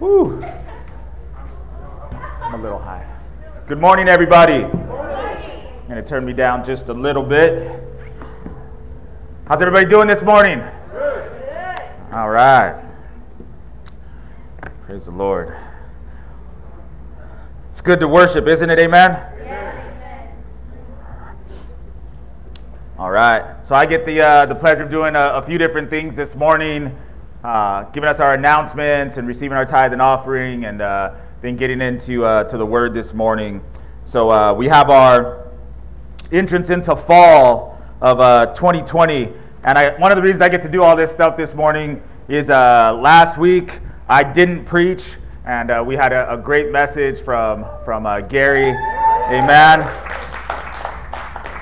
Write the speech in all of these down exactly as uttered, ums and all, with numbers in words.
Woo. I'm a little high. Good morning, everybody. Good morning. I'm going to turn me down just a little bit. How's everybody doing this morning? Good. All right. Praise the Lord. It's good to worship, isn't it? Amen? Yeah. All right. So I get the uh, the pleasure of doing a, a few different things this morning, uh, giving us our announcements and receiving our tithe and offering, and uh, then getting into uh, to the Word this morning. So uh, we have our entrance into fall of uh, twenty twenty, and I, one of the reasons I get to do all this stuff this morning is uh, last week I didn't preach, and uh, we had a, a great message from from uh, Gary. Amen.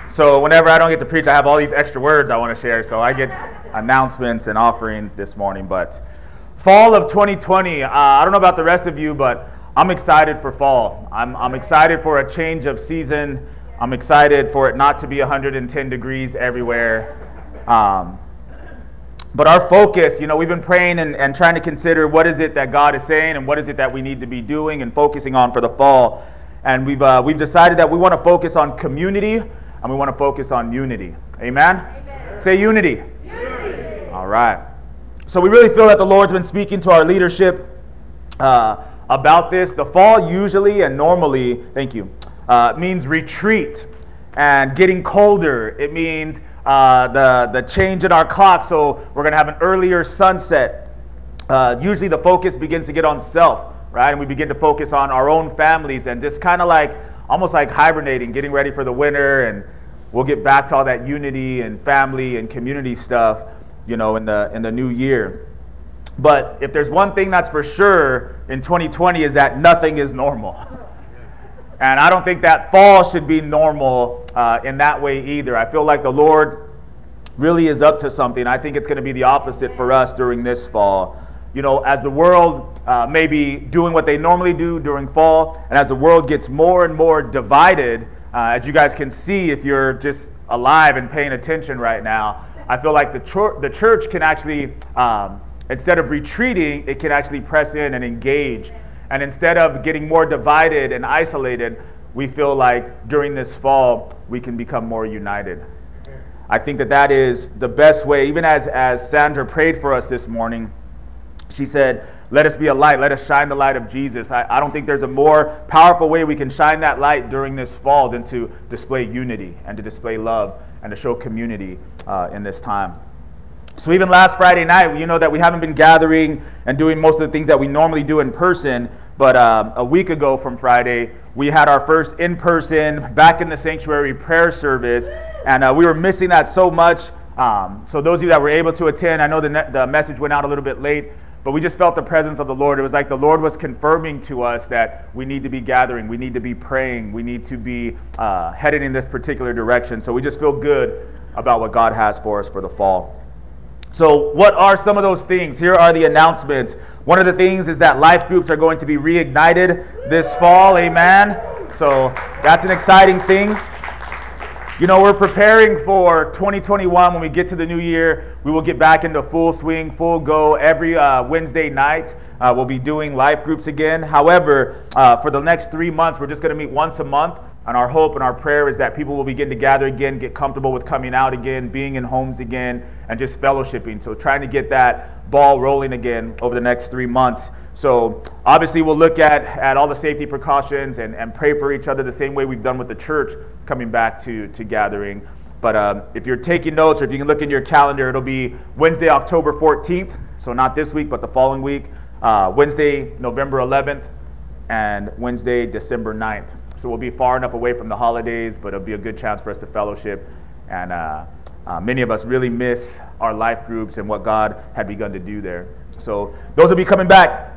So whenever I don't get to preach, I have all these extra words I want to share. So I get announcements and offering this morning. But fall of twenty twenty, uh, I don't know about the rest of you, but I'm excited for fall. I'm I'm excited for a change of season. I'm excited for it not to be one hundred ten degrees everywhere. Um, but our focus, you know, we've been praying and, and trying to consider what is it that God is saying and what is it that we need to be doing and focusing on for the fall. And we've uh, we've decided that we want to focus on community and we want to focus on unity. Amen? Amen. Say unity. Unity. All right. So we really feel that the Lord's been speaking to our leadership uh, about this. The fall usually and normally, thank you, Uh, it means retreat and getting colder. It means uh, the, the change in our clock, so we're going to have an earlier sunset. Uh, usually the focus begins to get on self, right? And we begin to focus on our own families and just kind of like, almost like hibernating, getting ready for the winter, and we'll get back to all that unity and family and community stuff, you know, in the, in the new year. But if there's one thing that's for sure in twenty twenty is that nothing is normal. And I don't think that fall should be normal uh, in that way either. I feel like the Lord really is up to something. I think it's going to be the opposite for us during this fall. You know, as the world uh, may be doing what they normally do during fall, and as the world gets more and more divided, uh, as you guys can see if you're just alive and paying attention right now, I feel like the, chur- the church can actually, um, instead of retreating, it can actually press in and engage. And instead of getting more divided and isolated, we feel like during this fall, we can become more united. I think that that is the best way. Even as, as Sandra prayed for us this morning, she said, let us be a light. Let us shine the light of Jesus. I, I don't think there's a more powerful way we can shine that light during this fall than to display unity and to display love and to show community uh, in this time. So even last Friday night, you know that we haven't been gathering and doing most of the things that we normally do in person, but um, a week ago from Friday, we had our first in-person, back in the sanctuary prayer service, and uh, we were missing that so much. Um, so those of you that were able to attend, I know the, ne- the message went out a little bit late, but we just felt the presence of the Lord. It was like the Lord was confirming to us that we need to be gathering, we need to be praying, we need to be uh, headed in this particular direction. So we just feel good about what God has for us for the fall. So what are some of those things? Here are the announcements. One of the things is that life groups are going to be reignited this fall. Amen. So that's an exciting thing. You know, we're preparing for twenty twenty-one. When we get to the new year, we will get back into full swing, full go. Every uh, Wednesday night, uh, we'll be doing life groups again. However, uh, for the next three months, we're just going to meet once a month. And our hope and our prayer is that people will begin to gather again, get comfortable with coming out again, being in homes again, and just fellowshipping. So trying to get that ball rolling again over the next three months. So obviously we'll look at, at all the safety precautions and, and pray for each other the same way we've done with the church coming back to, to gathering. But um, if you're taking notes or if you can look in your calendar, it'll be Wednesday, October fourteenth. So not this week, but the following week. Uh, Wednesday, November eleventh, and Wednesday, December ninth. So we'll be far enough away from the holidays, but it'll be a good chance for us to fellowship. And uh, uh, many of us really miss our life groups and what God had begun to do there. So those will be coming back.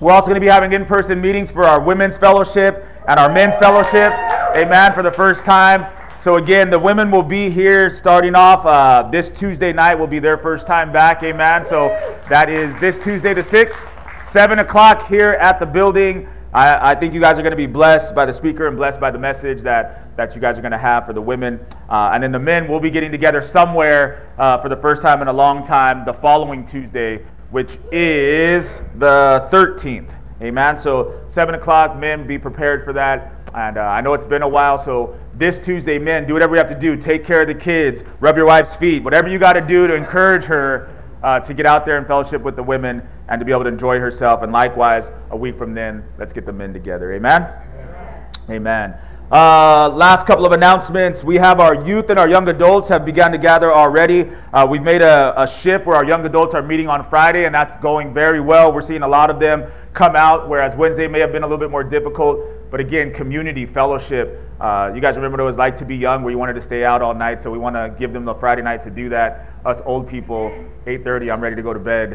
We're also going to be having in-person meetings for our women's fellowship and our men's fellowship. Amen, for the first time. So again, the women will be here starting off. Uh, this Tuesday night will be their first time back. Amen. So that is this Tuesday the sixth, seven o'clock here at the building. I, I think you guys are going to be blessed by the speaker and blessed by the message that, that you guys are going to have for the women. Uh, and then the men will be getting together somewhere uh, for the first time in a long time the following Tuesday, which is the thirteenth. Amen. So seven o'clock, men, be prepared for that. And uh, I know it's been a while, so this Tuesday, men, do whatever you have to do. Take care of the kids. Rub your wife's feet. Whatever you got to do to encourage her uh, to get out there and fellowship with the women and to be able to enjoy herself. And likewise, a week from then, let's get the men together. Amen? Amen. Amen. Uh, last couple of announcements. We have our youth and our young adults have begun to gather already. Uh, we've made a, a shift where our young adults are meeting on Friday, and that's going very well. We're seeing a lot of them come out, whereas Wednesday may have been a little bit more difficult. But again, community, fellowship. Uh, you guys remember what it was like to be young, where you wanted to stay out all night. So we want to give them the Friday night to do that. Us old people, eight thirty, I'm ready to go to bed.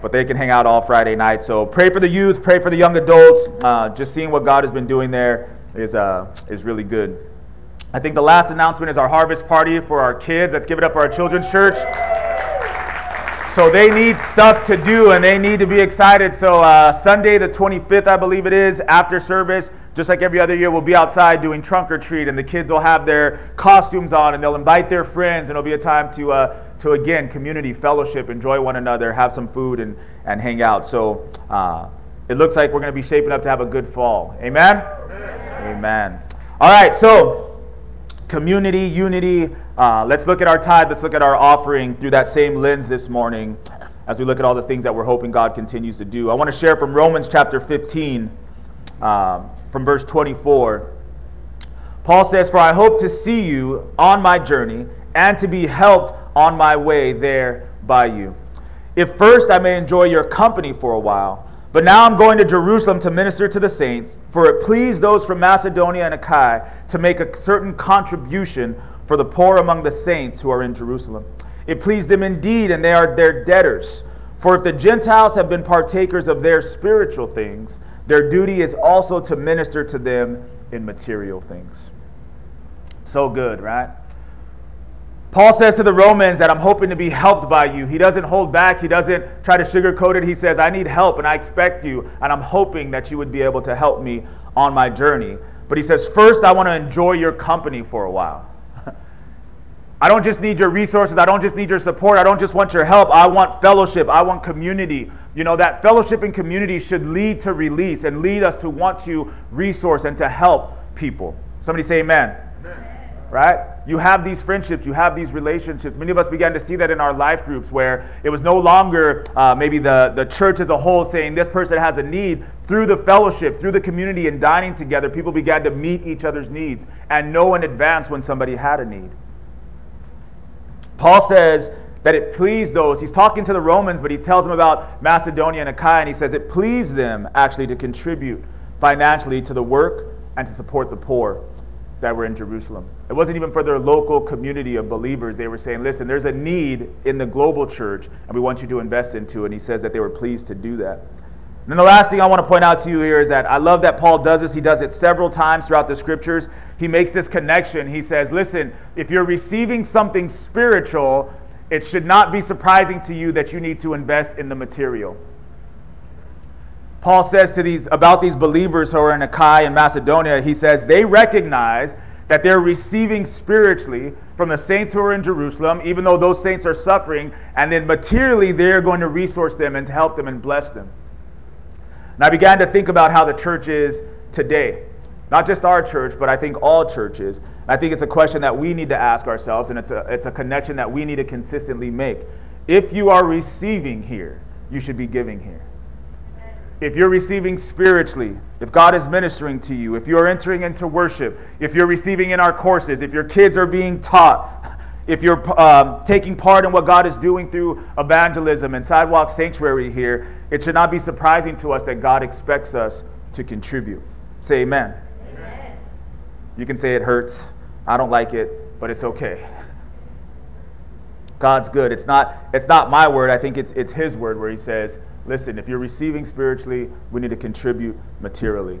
But they can hang out all Friday night. So pray for the youth, pray for the young adults. Uh, just seeing what God has been doing there is uh, is really good. I think the last announcement is our harvest party for our kids. Let's give it up for our children's church. So they need stuff to do and they need to be excited. So uh, Sunday the twenty-fifth, I believe it is, after service, just like every other year, we'll be outside doing trunk or treat, and the kids will have their costumes on and they'll invite their friends, and it'll be a time to, uh, to again, community, fellowship, enjoy one another, have some food and, and hang out. So uh, it looks like we're going to be shaping up to have a good fall. Amen? Amen. Amen. All right, so community, unity. Uh, let's look at our tithe, let's look at our offering through that same lens this morning as we look at all the things that we're hoping God continues to do. I want to share from Romans chapter fifteen, um, from verse twenty-four. Paul says, "For I hope to see you on my journey and to be helped on my way there by you. If first I may enjoy your company for a while, but now I'm going to Jerusalem to minister to the saints, for it pleased those from Macedonia and Achaia to make a certain contribution for the poor among the saints who are in Jerusalem. It pleased them indeed, and they are their debtors. For if the Gentiles have been partakers of their spiritual things, their duty is also to minister to them in material things." So good, right? Paul says to the Romans that I'm hoping to be helped by you. He doesn't hold back. He doesn't try to sugarcoat it. He says, I need help, and I expect you, and I'm hoping that you would be able to help me on my journey. But he says, first, I want to enjoy your company for a while. I don't just need your resources. I don't just need your support. I don't just want your help. I want fellowship. I want community. You know, that fellowship and community should lead to release and lead us to want to resource and to help people. Somebody say amen. Amen. Right? You have these friendships. You have these relationships. Many of us began to see that in our life groups where it was no longer uh, maybe the, the church as a whole saying this person has a need. Through the fellowship, through the community and dining together, people began to meet each other's needs and know in advance when somebody had a need. Paul says that it pleased those. He's talking to the Romans, but he tells them about Macedonia and Achaia, and he says it pleased them actually to contribute financially to the work and to support the poor that were in Jerusalem. It wasn't even for their local community of believers. They were saying, listen, there's a need in the global church, and we want you to invest into it. And he says that they were pleased to do that. And then the last thing I want to point out to you here is that I love that Paul does this. He does it several times throughout the scriptures. He makes this connection. He says, listen, if you're receiving something spiritual, it should not be surprising to you that you need to invest in the material. Paul says to these about these believers who are in Achaia and Macedonia, he says they recognize that they're receiving spiritually from the saints who are in Jerusalem, even though those saints are suffering, and then materially they're going to resource them and to help them and bless them. And I began to think about how the church is today. Not just our church, but I think all churches. And I think it's a question that we need to ask ourselves, and it's a, it's a connection that we need to consistently make. If you are receiving here, you should be giving here. If you're receiving spiritually, if God is ministering to you, if you're entering into worship, if you're receiving in our courses, if your kids are being taught, if you're um, taking part in what God is doing through evangelism and sidewalk sanctuary here, it should not be surprising to us that God expects us to contribute. Say amen. Amen. You can say it hurts. I don't like it, but it's okay. God's good. It's not, it's not my word. I think it's, it's his word where he says, listen, if you're receiving spiritually, we need to contribute materially.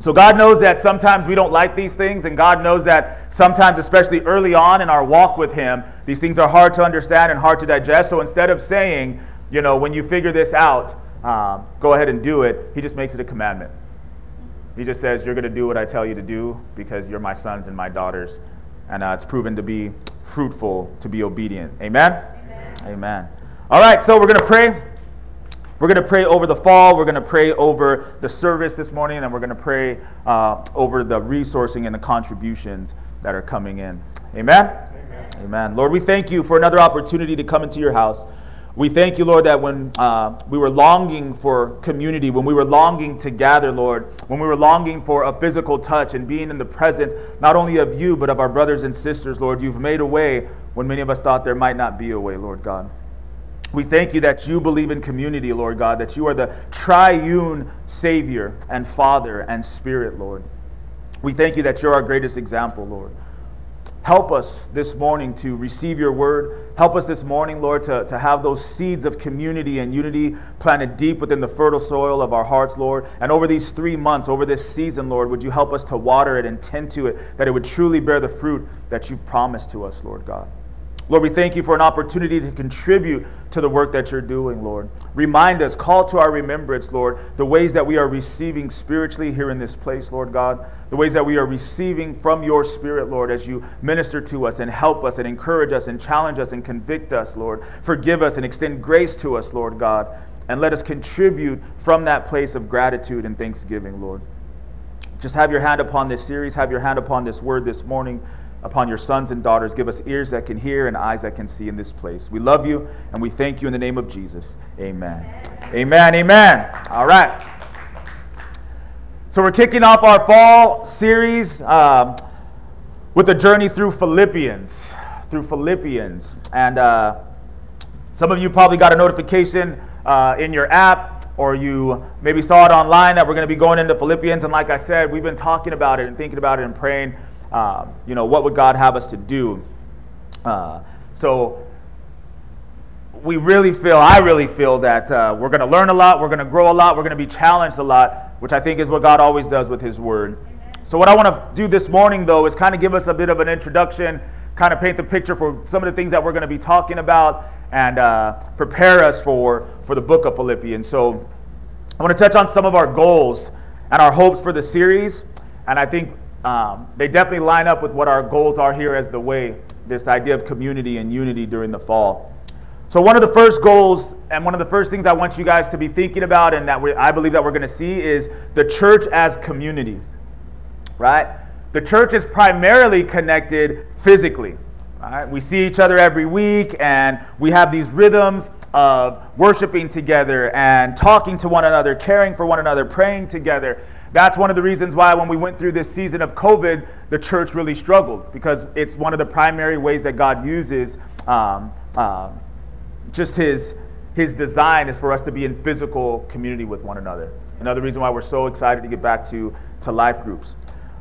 So God knows that sometimes we don't like these things, and God knows that sometimes, especially early on in our walk with him, these things are hard to understand and hard to digest. So instead of saying, you know, when you figure this out, um, go ahead and do it. He just makes it a commandment. He just says, you're going to do what I tell you to do because you're my sons and my daughters. And uh, it's proven to be fruitful, to be obedient. Amen? Amen. Amen. All right, so we're going to pray. We're going to pray over the fall. We're going to pray over the service this morning. And we're going to pray uh, over the resourcing and the contributions that are coming in. Amen? Amen? Amen. Lord, we thank you for another opportunity to come into your house. We thank you, Lord, that when uh, we were longing for community, when we were longing to gather, Lord, when we were longing for a physical touch and being in the presence, not only of you, but of our brothers and sisters, Lord, you've made a way when many of us thought there might not be a way, Lord God. We thank you that you believe in community, Lord God, that you are the triune Savior and Father and Spirit, Lord. We thank you that you're our greatest example, Lord. Help us this morning to receive your word. Help us this morning, Lord, to, to have those seeds of community and unity planted deep within the fertile soil of our hearts, Lord. And over these three months, over this season, Lord, would you help us to water it and tend to it, that it would truly bear the fruit that you've promised to us, Lord God. Lord, we thank you for an opportunity to contribute to the work that you're doing, Lord. Remind us, call to our remembrance, Lord, the ways that we are receiving spiritually here in this place, Lord God, the ways that we are receiving from your Spirit, Lord, as you minister to us and help us and encourage us and challenge us and convict us, Lord. Forgive us and extend grace to us, Lord God, and let us contribute from that place of gratitude and thanksgiving, Lord. Just have your hand upon this series, have your hand upon this word this morning, upon your sons and daughters. Give us ears that can hear and eyes that can see in this place. We love you and we thank you in the name of Jesus. Amen. Amen. Amen. Amen. All right. So we're kicking off our fall series um, with a journey through Philippians. Through Philippians. And uh, some of you probably got a notification uh, in your app, or you maybe saw it online, that we're going to be going into Philippians. And like I said, we've been talking about it and thinking about it and praying. Uh, you know, what would God have us to do? Uh, so we really feel, I really feel that uh, we're going to learn a lot, we're going to grow a lot, we're going to be challenged a lot, which I think is what God always does with his word. Amen. So what I want to do this morning, though, is kind of give us a bit of an introduction, kind of paint the picture for some of the things that we're going to be talking about, and uh, prepare us for, for the book of Philippians. So I want to touch on some of our goals and our hopes for the series, and I think Um, they definitely line up with what our goals are here as the way, this idea of community and unity during the fall. So one of the first goals and one of the first things I want you guys to be thinking about, and that we, I believe that we're going to see, is the church as community, right? The church is primarily connected physically. Right? We see each other every week, and we have these rhythms of worshiping together and talking to one another, caring for one another, praying together. That's one of the reasons why when we went through this season of COVID, the church really struggled, because it's one of the primary ways that God uses um, uh, just his, his design is for us to be in physical community with one another. Another reason why we're so excited to get back to, to life groups.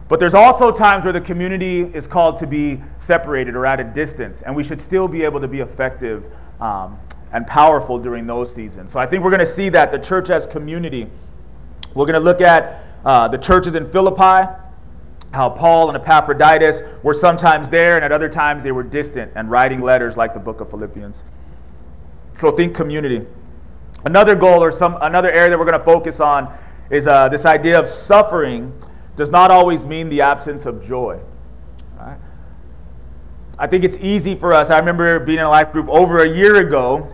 But there's also times where the community is called to be separated or at a distance, and we should still be able to be effective um, and powerful during those seasons. So I think we're going to see that the church as community. We're going to look at Uh, the churches in Philippi, how Paul and Epaphroditus were sometimes there and at other times they were distant and writing letters like the book of Philippians. So think community. Another goal or some another area that we're going to focus on is uh, this idea of suffering does not always mean the absence of joy. All right? I think it's easy for us. I remember being in a life group over a year ago,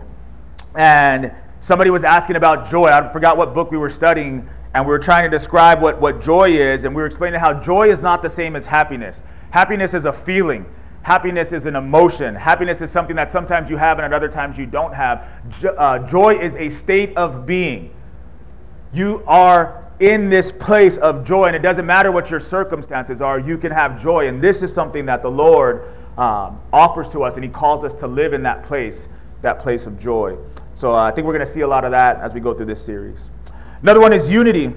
and somebody was asking about joy. I forgot what book we were studying. And we were trying to describe what, what joy is, and we were explaining how joy is not the same as happiness. Happiness is a feeling. Happiness is an emotion. Happiness is something that sometimes you have and at other times you don't have. Jo- uh, joy is a state of being. You are in this place of joy, and it doesn't matter what your circumstances are, you can have joy. And this is something that the Lord um, offers to us, and he calls us to live in that place, that place of joy. So uh, I think we're going to see a lot of that as we go through this series. Another one is unity.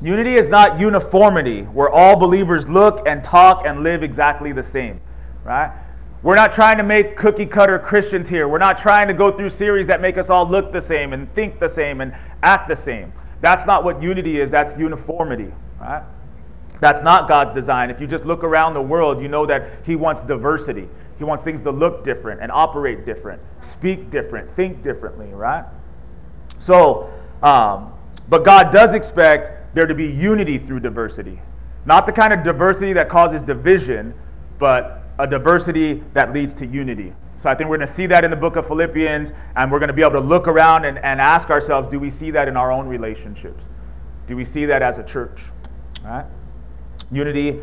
Unity is not uniformity, where all believers look and talk and live exactly the same, right? We're not trying to make cookie-cutter Christians here. We're not trying to go through series that make us all look the same and think the same and act the same. That's not what unity is. That's uniformity, right? That's not God's design. If you just look around the world, you know that he wants diversity. He wants things to look different and operate different, speak different, think differently, right? So Um, but God does expect there to be unity through diversity. Not the kind of diversity that causes division, but a diversity that leads to unity. So I think we're going to see that in the book of Philippians, and we're going to be able to look around and, and ask ourselves, do we see that in our own relationships? Do we see that as a church? All right? Unity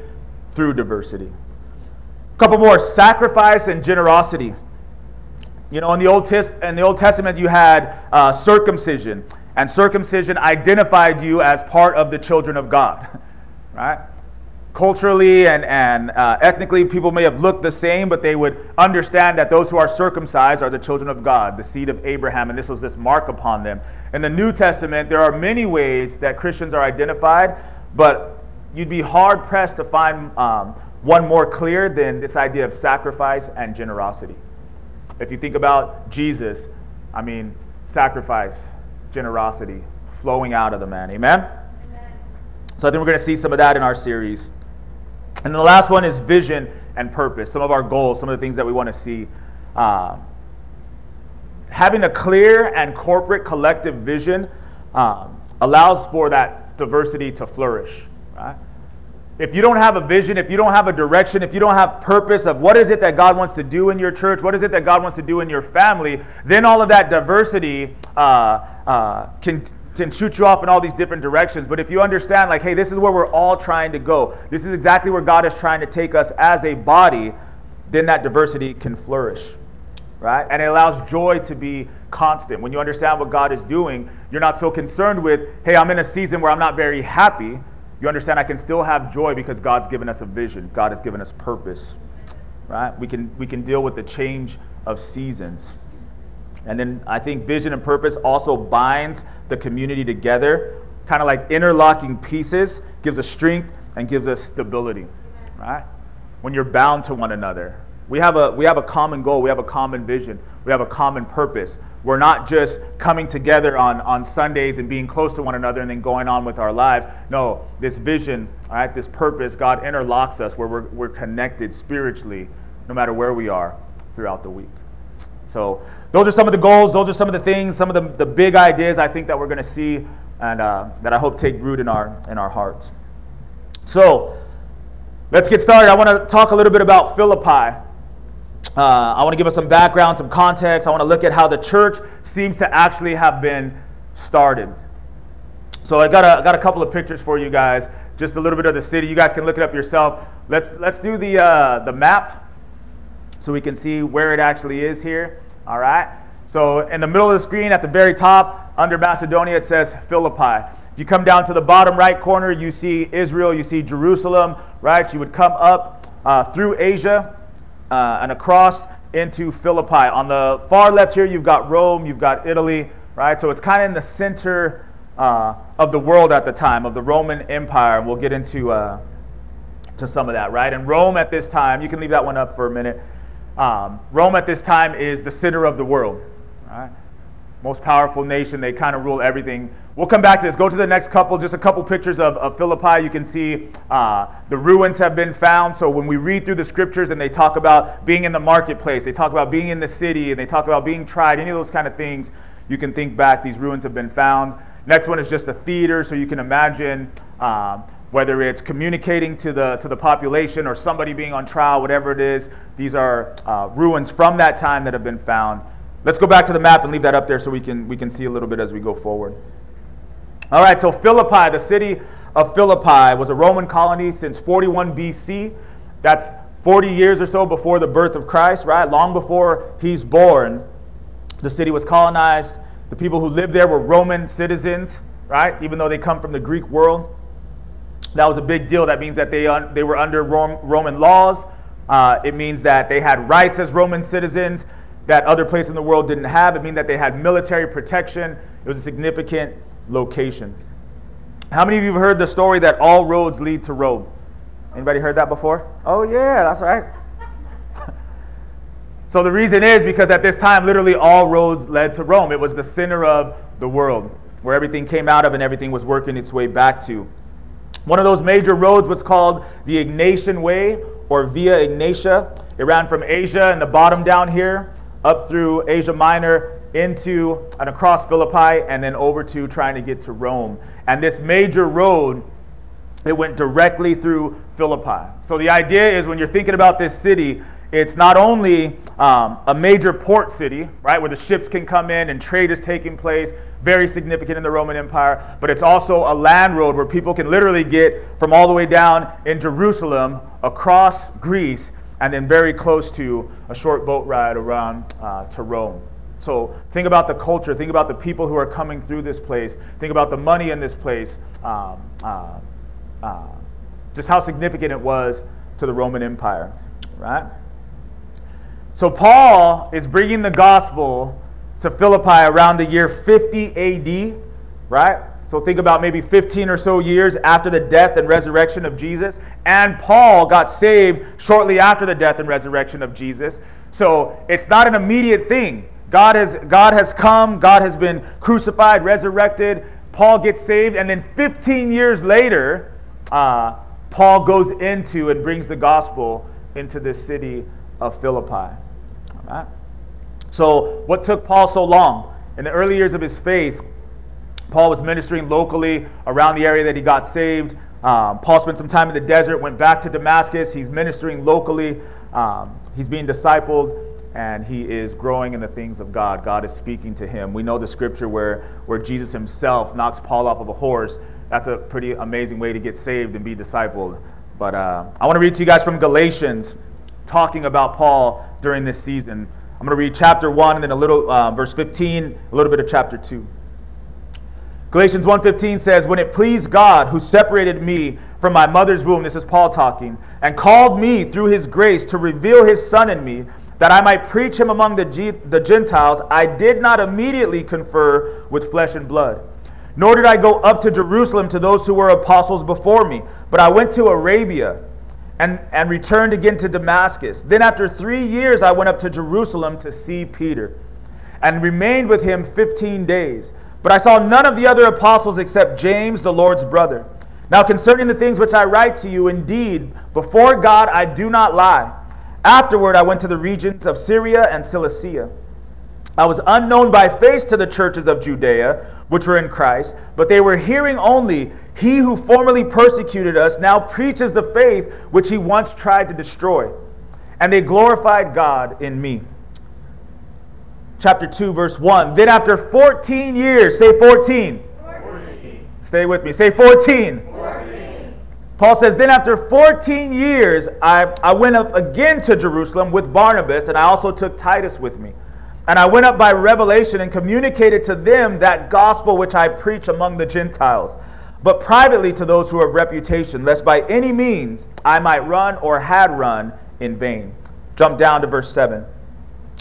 through diversity. A couple more, sacrifice and generosity. You know, in the Old, Tes- in the Old Testament, you had uh, circumcision, and circumcision identified you as part of the children of God, right? Culturally and, and uh, ethnically, people may have looked the same, but they would understand that those who are circumcised are the children of God, the seed of Abraham, and this was this mark upon them. In the New Testament, there are many ways that Christians are identified, but you'd be hard-pressed to find um, one more clear than this idea of sacrifice and generosity. If you think about Jesus, I mean, sacrifice, generosity, flowing out of the man. Amen? Amen. So I think we're going to see some of that in our series. And the last one is vision and purpose, some of our goals, some of the things that we want to see. Uh, having a clear and corporate collective vision um, allows for that diversity to flourish, right? If you don't have a vision, if you don't have a direction, if you don't have purpose of what is it that God wants to do in your church, what is it that God wants to do in your family, then all of that diversity uh, uh, can, can shoot you off in all these different directions. But if you understand, like, hey, this is where we're all trying to go, this is exactly where God is trying to take us as a body, then that diversity can flourish, right? And it allows joy to be constant. When you understand what God is doing, you're not so concerned with, hey, I'm in a season where I'm not very happy. You understand I can still have joy because God's given us a vision. God has given us purpose, right? We can we can deal with the change of seasons. And then I think vision and purpose also binds the community together, kind of like interlocking pieces, gives us strength and gives us stability, right? When you're bound to one another. We have a we have a common goal. We have a common vision. We have a common purpose. We're not just coming together on, on Sundays and being close to one another and then going on with our lives. No, this vision, all right, this purpose, God interlocks us where we're, we're connected spiritually no matter where we are throughout the week. So those are some of the goals. Those are some of the things, some of the, the big ideas I think that we're going to see and uh, that I hope take root in our in our hearts. So let's get started. I want to talk a little bit about Philippi. Uh, I want to give us some background, some context. I want to look at how the church seems to actually have been started. So I got a got a couple of pictures for you guys, just a little bit of the city. You guys can look it up yourself. Let's let's do the uh, the map so we can see where it actually is here. All right. So in the middle of the screen, at the very top, under Macedonia, it says Philippi. If you come down to the bottom right corner, you see Israel, you see Jerusalem, right? You would come up uh, through Asia. Uh, and across into Philippi. On the far left here, you've got Rome, you've got Italy, right? So it's kind of in the center uh, of the world at the time, of the Roman Empire. And we'll get into uh, to some of that, right? And Rome at this time, you can leave that one up for a minute. Um, Rome at this time is the center of the world, right? Most powerful nation. They kind of rule everything. We'll come back to this. Go to the next couple, just a couple pictures of, of Philippi. You can see uh, the ruins have been found. So when we read through the scriptures and they talk about being in the marketplace, they talk about being in the city, and they talk about being tried, any of those kind of things, you can think back, these ruins have been found. Next one is just a theater. So you can imagine um, whether it's communicating to the, to the population or somebody being on trial, whatever it is, these are uh, ruins from that time that have been found. Let's go back to the map and leave that up there so we can, we can see a little bit as we go forward. All right, so Philippi, the city of Philippi, was a Roman colony since forty-one B C. That's forty years or so before the birth of Christ, right? Long before he's born, the city was colonized. The people who lived there were Roman citizens, right? Even though they come from the Greek world. That was a big deal. That means that they, un- they were under Rome- Roman laws. Uh, it means that they had rights as Roman citizens that other places in the world didn't have. It means that they had military protection. It was a significant location. How many of you have heard the story that all roads lead to Rome? Anybody heard that before? Oh yeah, that's right. So the reason is because at this time, literally all roads led to Rome. It was the center of the world where everything came out of and everything was working its way back to. One of those major roads was called the Ignatian Way or Via Ignatia. It ran from Asia and the bottom down here up through Asia Minor into and across Philippi and then over to trying to get to Rome. And this major road, it went directly through Philippi. So the idea is when you're thinking about this city, it's not only um, a major port city, right, where the ships can come in and trade is taking place, very significant in the Roman Empire, but it's also a land road where people can literally get from all the way down in Jerusalem, across Greece, and then very close to a short boat ride around uh, to Rome. So think about the culture, think about the people who are coming through this place, think about the money in this place, um, uh, uh, just how significant it was to the Roman Empire, right? So Paul is bringing the gospel to Philippi around the year fifty A D, right? So think about maybe fifteen or so years after the death and resurrection of Jesus. And Paul got saved shortly after the death and resurrection of Jesus. So it's not an immediate thing. God has, God has come, God has been crucified, resurrected. Paul gets saved, and then fifteen years later, uh, Paul goes into and brings the gospel into this city of Philippi. All right. So what took Paul so long? In the early years of his faith, Paul was ministering locally around the area that he got saved. Um, Paul spent some time in the desert, went back to Damascus. He's ministering locally. Um, he's being discipled, and he is growing in the things of God. God is speaking to him. We know the scripture where, where Jesus himself knocks Paul off of a horse. That's a pretty amazing way to get saved and be discipled. But uh, I want to read to you guys from Galatians, talking about Paul during this season. I'm going to read chapter one and then a little, uh, verse fifteen, a little bit of chapter two. Galatians one fifteen says, "When it pleased God who separated me from my mother's womb," this is Paul talking, "and called me through his grace to reveal his son in me, that I might preach him among the, G- the Gentiles, I did not immediately confer with flesh and blood. Nor did I go up to Jerusalem to those who were apostles before me, but I went to Arabia, And, and returned again to Damascus. Then after three years I went up to Jerusalem to see Peter, and remained with him fifteen days. But I saw none of the other apostles except James, the Lord's brother. Now concerning the things which I write to you, indeed, before God I do not lie. Afterward I went to the regions of Syria and Cilicia. I was unknown by face to the churches of Judea, which were in Christ, but they were hearing only, 'He who formerly persecuted us now preaches the faith which he once tried to destroy.' And they glorified God in me." Chapter two, verse one. Then after fourteen years, say fourteen. fourteen. Stay with me. Say fourteen. fourteen. Paul says, "Then after fourteen years, I, I went up again to Jerusalem with Barnabas, and I also took Titus with me. And I went up by revelation and communicated to them that gospel which I preach among the Gentiles, but privately to those who have reputation, lest by any means I might run or had run in vain." Jump down to verse seven.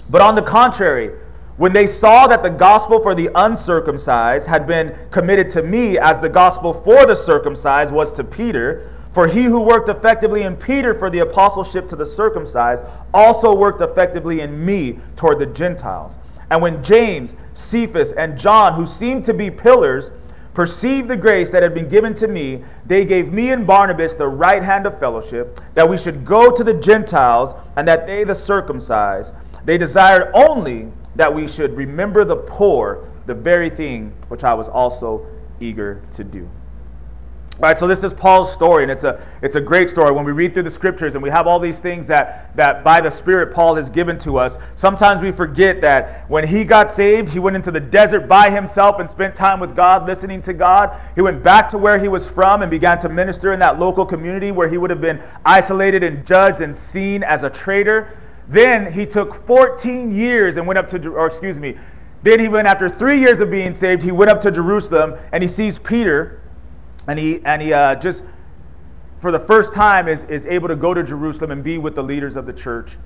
"But on the contrary, when they saw that the gospel for the uncircumcised had been committed to me, as the gospel for the circumcised was to Peter, for he who worked effectively in Peter for the apostleship to the circumcised also worked effectively in me toward the Gentiles. And when James, Cephas, and John, who seemed to be pillars, perceived the grace that had been given to me, they gave me and Barnabas the right hand of fellowship, that we should go to the Gentiles and that they the circumcised. They desired only that we should remember the poor, the very thing which I was also eager to do." All right, so this is Paul's story, and it's a it's a great story. When we read through the scriptures and we have all these things that, that by the Spirit Paul has given to us, sometimes we forget that when he got saved, he went into the desert by himself and spent time with God, listening to God. He went back to where he was from and began to minister in that local community where he would have been isolated and judged and seen as a traitor. Then he took fourteen years and went up to, or excuse me, then he went after three years of being saved, he went up to Jerusalem and he sees Peter. And he and he uh, just, for the first time, is, is able to go to Jerusalem and be with the leaders of the church.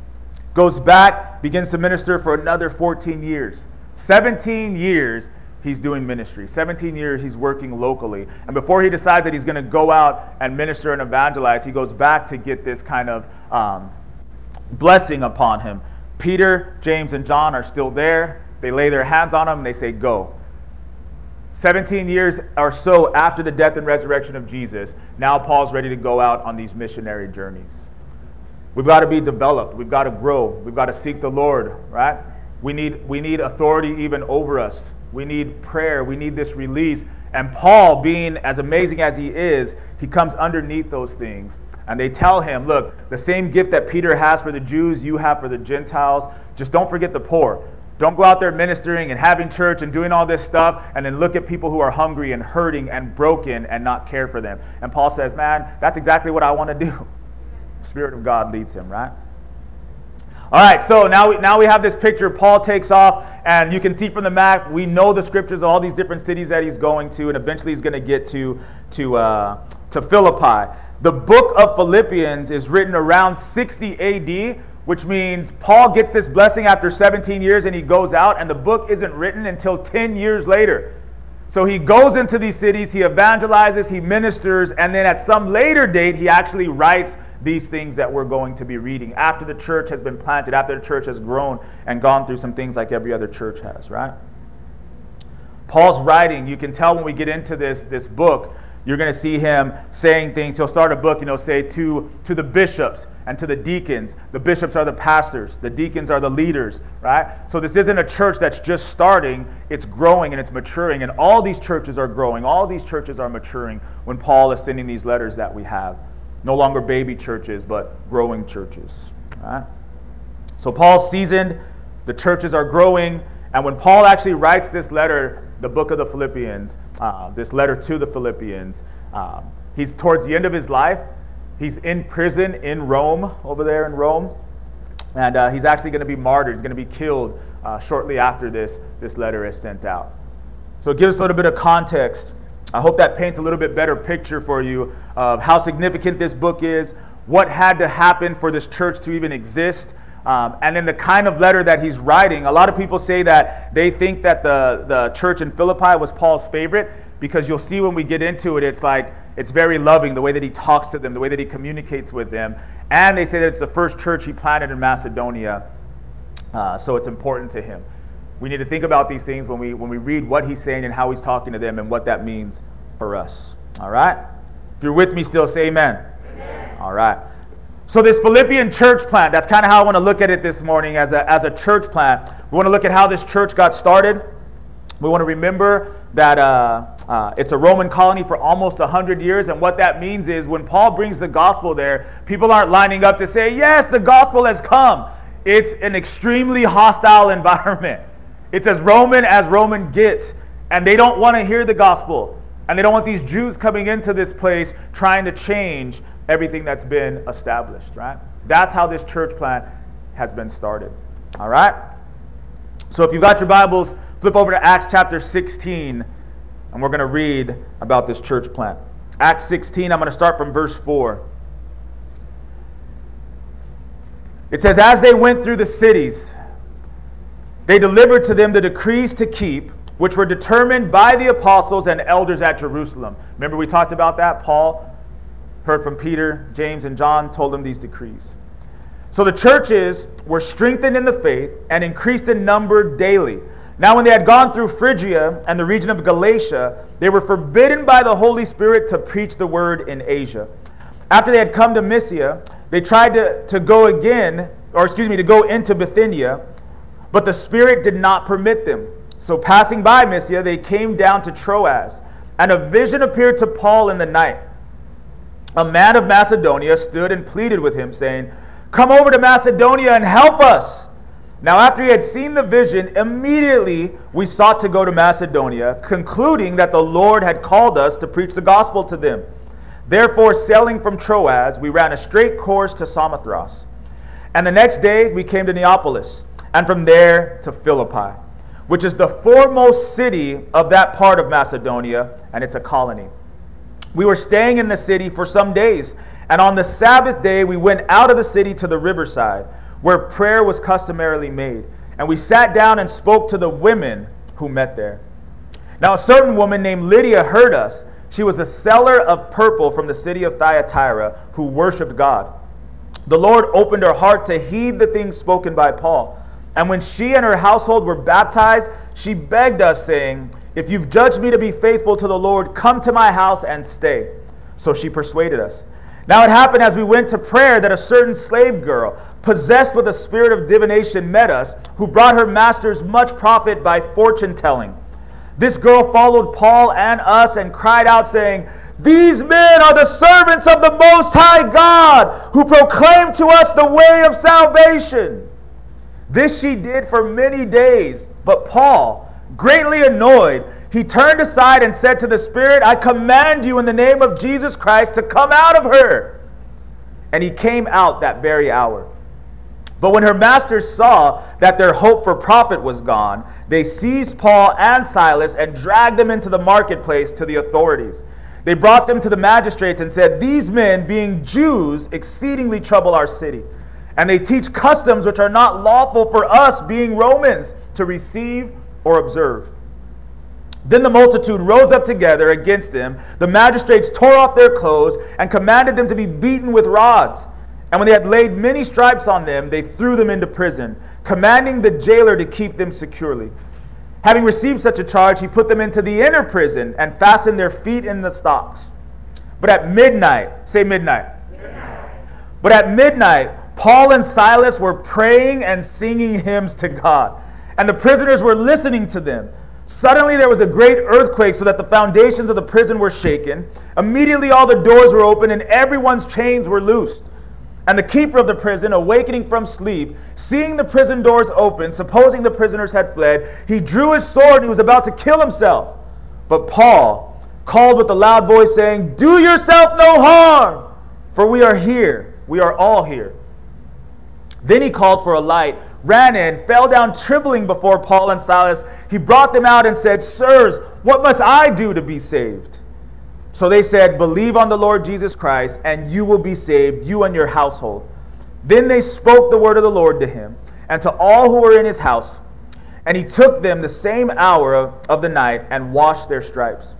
Goes back, begins to minister for another fourteen years. seventeen years he's doing ministry. seventeen years he's working locally. And before he decides that he's going to go out and minister and evangelize, he goes back to get this kind of um, blessing upon him. Peter, James, and John are still there. They lay their hands on him and they say, "Go." seventeen years or so after the death and resurrection of Jesus, now Paul's ready to go out on these missionary journeys. We've got to be developed. We've got to grow. We've got to seek the Lord, right? We need, we need authority even over us. We need prayer. We need this release. And Paul, being as amazing as he is, he comes underneath those things. And they tell him, look, the same gift that Peter has for the Jews, you have for the Gentiles. Just don't forget the poor. Don't go out there ministering and having church and doing all this stuff and then look at people who are hungry and hurting and broken and not care for them. And Paul says, man, that's exactly what I want to do. The Spirit of God leads him, right? All right, so now we, now we have this picture. Paul takes off, and you can see from the map, we know the scriptures of all these different cities that he's going to, and eventually he's going to get to, to, uh, to Philippi. The book of Philippians is written around sixty A D, which means Paul gets this blessing after seventeen years and he goes out, and the book isn't written until ten years later. So he goes into these cities, he evangelizes, he ministers, and then at some later date, he actually writes these things that we're going to be reading after the church has been planted, after the church has grown and gone through some things like every other church has, right? Paul's writing, you can tell when we get into this, this book, you're going to see him saying things. He'll start a book and he'll say to, to the bishops and to the deacons. The bishops are the pastors. The deacons are the leaders, right? So this isn't a church that's just starting. It's growing and it's maturing. And all these churches are growing. All these churches are maturing when Paul is sending these letters that we have. No longer baby churches, but growing churches, right? So Paul's seasoned. The churches are growing. And when Paul actually writes this letter, the book of the Philippians, uh, this letter to the Philippians, um, he's towards the end of his life. He's in prison in Rome, over there in Rome. And uh, he's actually going to be martyred. He's going to be killed uh, shortly after this, this letter is sent out. So it gives us a little bit of context. I hope that paints a little bit better picture for you of how significant this book is, what had to happen for this church to even exist, Um, and then the kind of letter that he's writing. A lot of people say that they think that the, the church in Philippi was Paul's favorite, because you'll see when we get into it, it's like, it's very loving, the way that he talks to them, the way that he communicates with them. And they say that it's the first church he planted in Macedonia, uh, so it's important to him. We need to think about these things when we, when we read what he's saying and how he's talking to them and what that means for us. All right? If you're with me still, say amen. Amen. All right. So this Philippian church plant, that's kind of how I want to look at it this morning as a, as a church plant. We want to look at how this church got started. We want to remember that uh, uh, it's a Roman colony for almost one hundred years. And what that means is when Paul brings the gospel there, people aren't lining up to say, yes, the gospel has come. It's an extremely hostile environment. It's as Roman as Roman gets. And they don't want to hear the gospel. And they don't want these Jews coming into this place trying to change everything that's been established, right? That's how this church plant has been started, all right? So if you've got your Bibles, flip over to Acts chapter sixteen, and we're going to read about this church plant. Acts sixteen, I'm going to start from verse four. It says, as they went through the cities, they delivered to them the decrees to keep, which were determined by the apostles and elders at Jerusalem. Remember we talked about that? Paul heard from Peter, James, and John, told them these decrees. So the churches were strengthened in the faith and increased in number daily. Now when they had gone through Phrygia and the region of Galatia, they were forbidden by the Holy Spirit to preach the word in Asia. After they had come to Mysia, they tried to, to go again, or excuse me, to go into Bithynia, but the Spirit did not permit them. So passing by Mysia, they came down to Troas, and a vision appeared to Paul in the night. A man of Macedonia stood and pleaded with him, saying, come over to Macedonia and help us. Now after he had seen the vision, immediately we sought to go to Macedonia, concluding that the Lord had called us to preach the gospel to them. Therefore, sailing from Troas, we ran a straight course to Samothrace. And the next day we came to Neapolis, and from there to Philippi, which is the foremost city of that part of Macedonia, and it's a colony. We were staying in the city for some days, and on the Sabbath day we went out of the city to the riverside, where prayer was customarily made. And we sat down and spoke to the women who met there. Now a certain woman named Lydia heard us. She was a seller of purple from the city of Thyatira, who worshipped God. The Lord opened her heart to heed the things spoken by Paul. And when she and her household were baptized, she begged us, saying, if you've judged me to be faithful to the Lord, come to my house and stay. So she persuaded us. Now it happened as we went to prayer that a certain slave girl, possessed with a spirit of divination, met us, who brought her masters much profit by fortune-telling. This girl followed Paul and us and cried out, saying, "These men are the servants of the Most High God, who proclaim to us the way of salvation." This she did for many days, but Paul, greatly annoyed, he turned aside and said to the spirit, "I command you in the name of Jesus Christ to come out of her." And he came out that very hour. But when her masters saw that their hope for profit was gone, they seized Paul and Silas and dragged them into the marketplace to the authorities. They brought them to the magistrates and said, "These men, being Jews, exceedingly trouble our city. And they teach customs which are not lawful for us, being Romans, to receive or observe." Then the multitude rose up together against them. The magistrates tore off their clothes and commanded them to be beaten with rods. And when they had laid many stripes on them, they threw them into prison, commanding the jailer to keep them securely. Having received such a charge, he put them into the inner prison and fastened their feet in the stocks. But at midnight, say midnight. midnight. But at midnight, Paul and Silas were praying and singing hymns to God, and the prisoners were listening to them. Suddenly there was a great earthquake, so that the foundations of the prison were shaken. Immediately all the doors were open and everyone's chains were loosed. And the keeper of the prison, awakening from sleep, seeing the prison doors open, supposing the prisoners had fled, he drew his sword and was about to kill himself. But Paul called with a loud voice, saying, "Do yourself no harm, for we are here. We are all here." Then he called for a light, ran in, fell down trembling before Paul and Silas. He brought them out and said, "Sirs, what must I do to be saved?" So they said, "Believe on the Lord Jesus Christ, and you will be saved, you and your household." Then they spoke the word of the Lord to him and to all who were in his house. And he took them the same hour of the night and washed their stripes.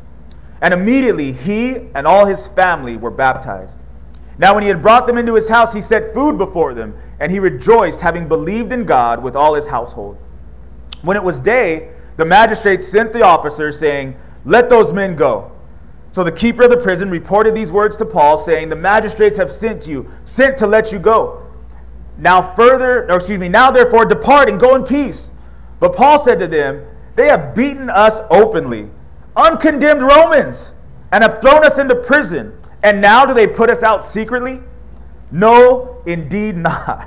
And immediately he and all his family were baptized. Now when he had brought them into his house, he set food before them, and he rejoiced, having believed in God with all his household. When it was day, the magistrates sent the officers, saying, "Let those men go." So the keeper of the prison reported these words to Paul, saying, "The magistrates have sent you, sent to let you go. Now further, or excuse me, now therefore depart and go in peace." But Paul said to them, "They have beaten us openly, uncondemned Romans, and have thrown us into prison. And now do they put us out secretly? No, indeed not.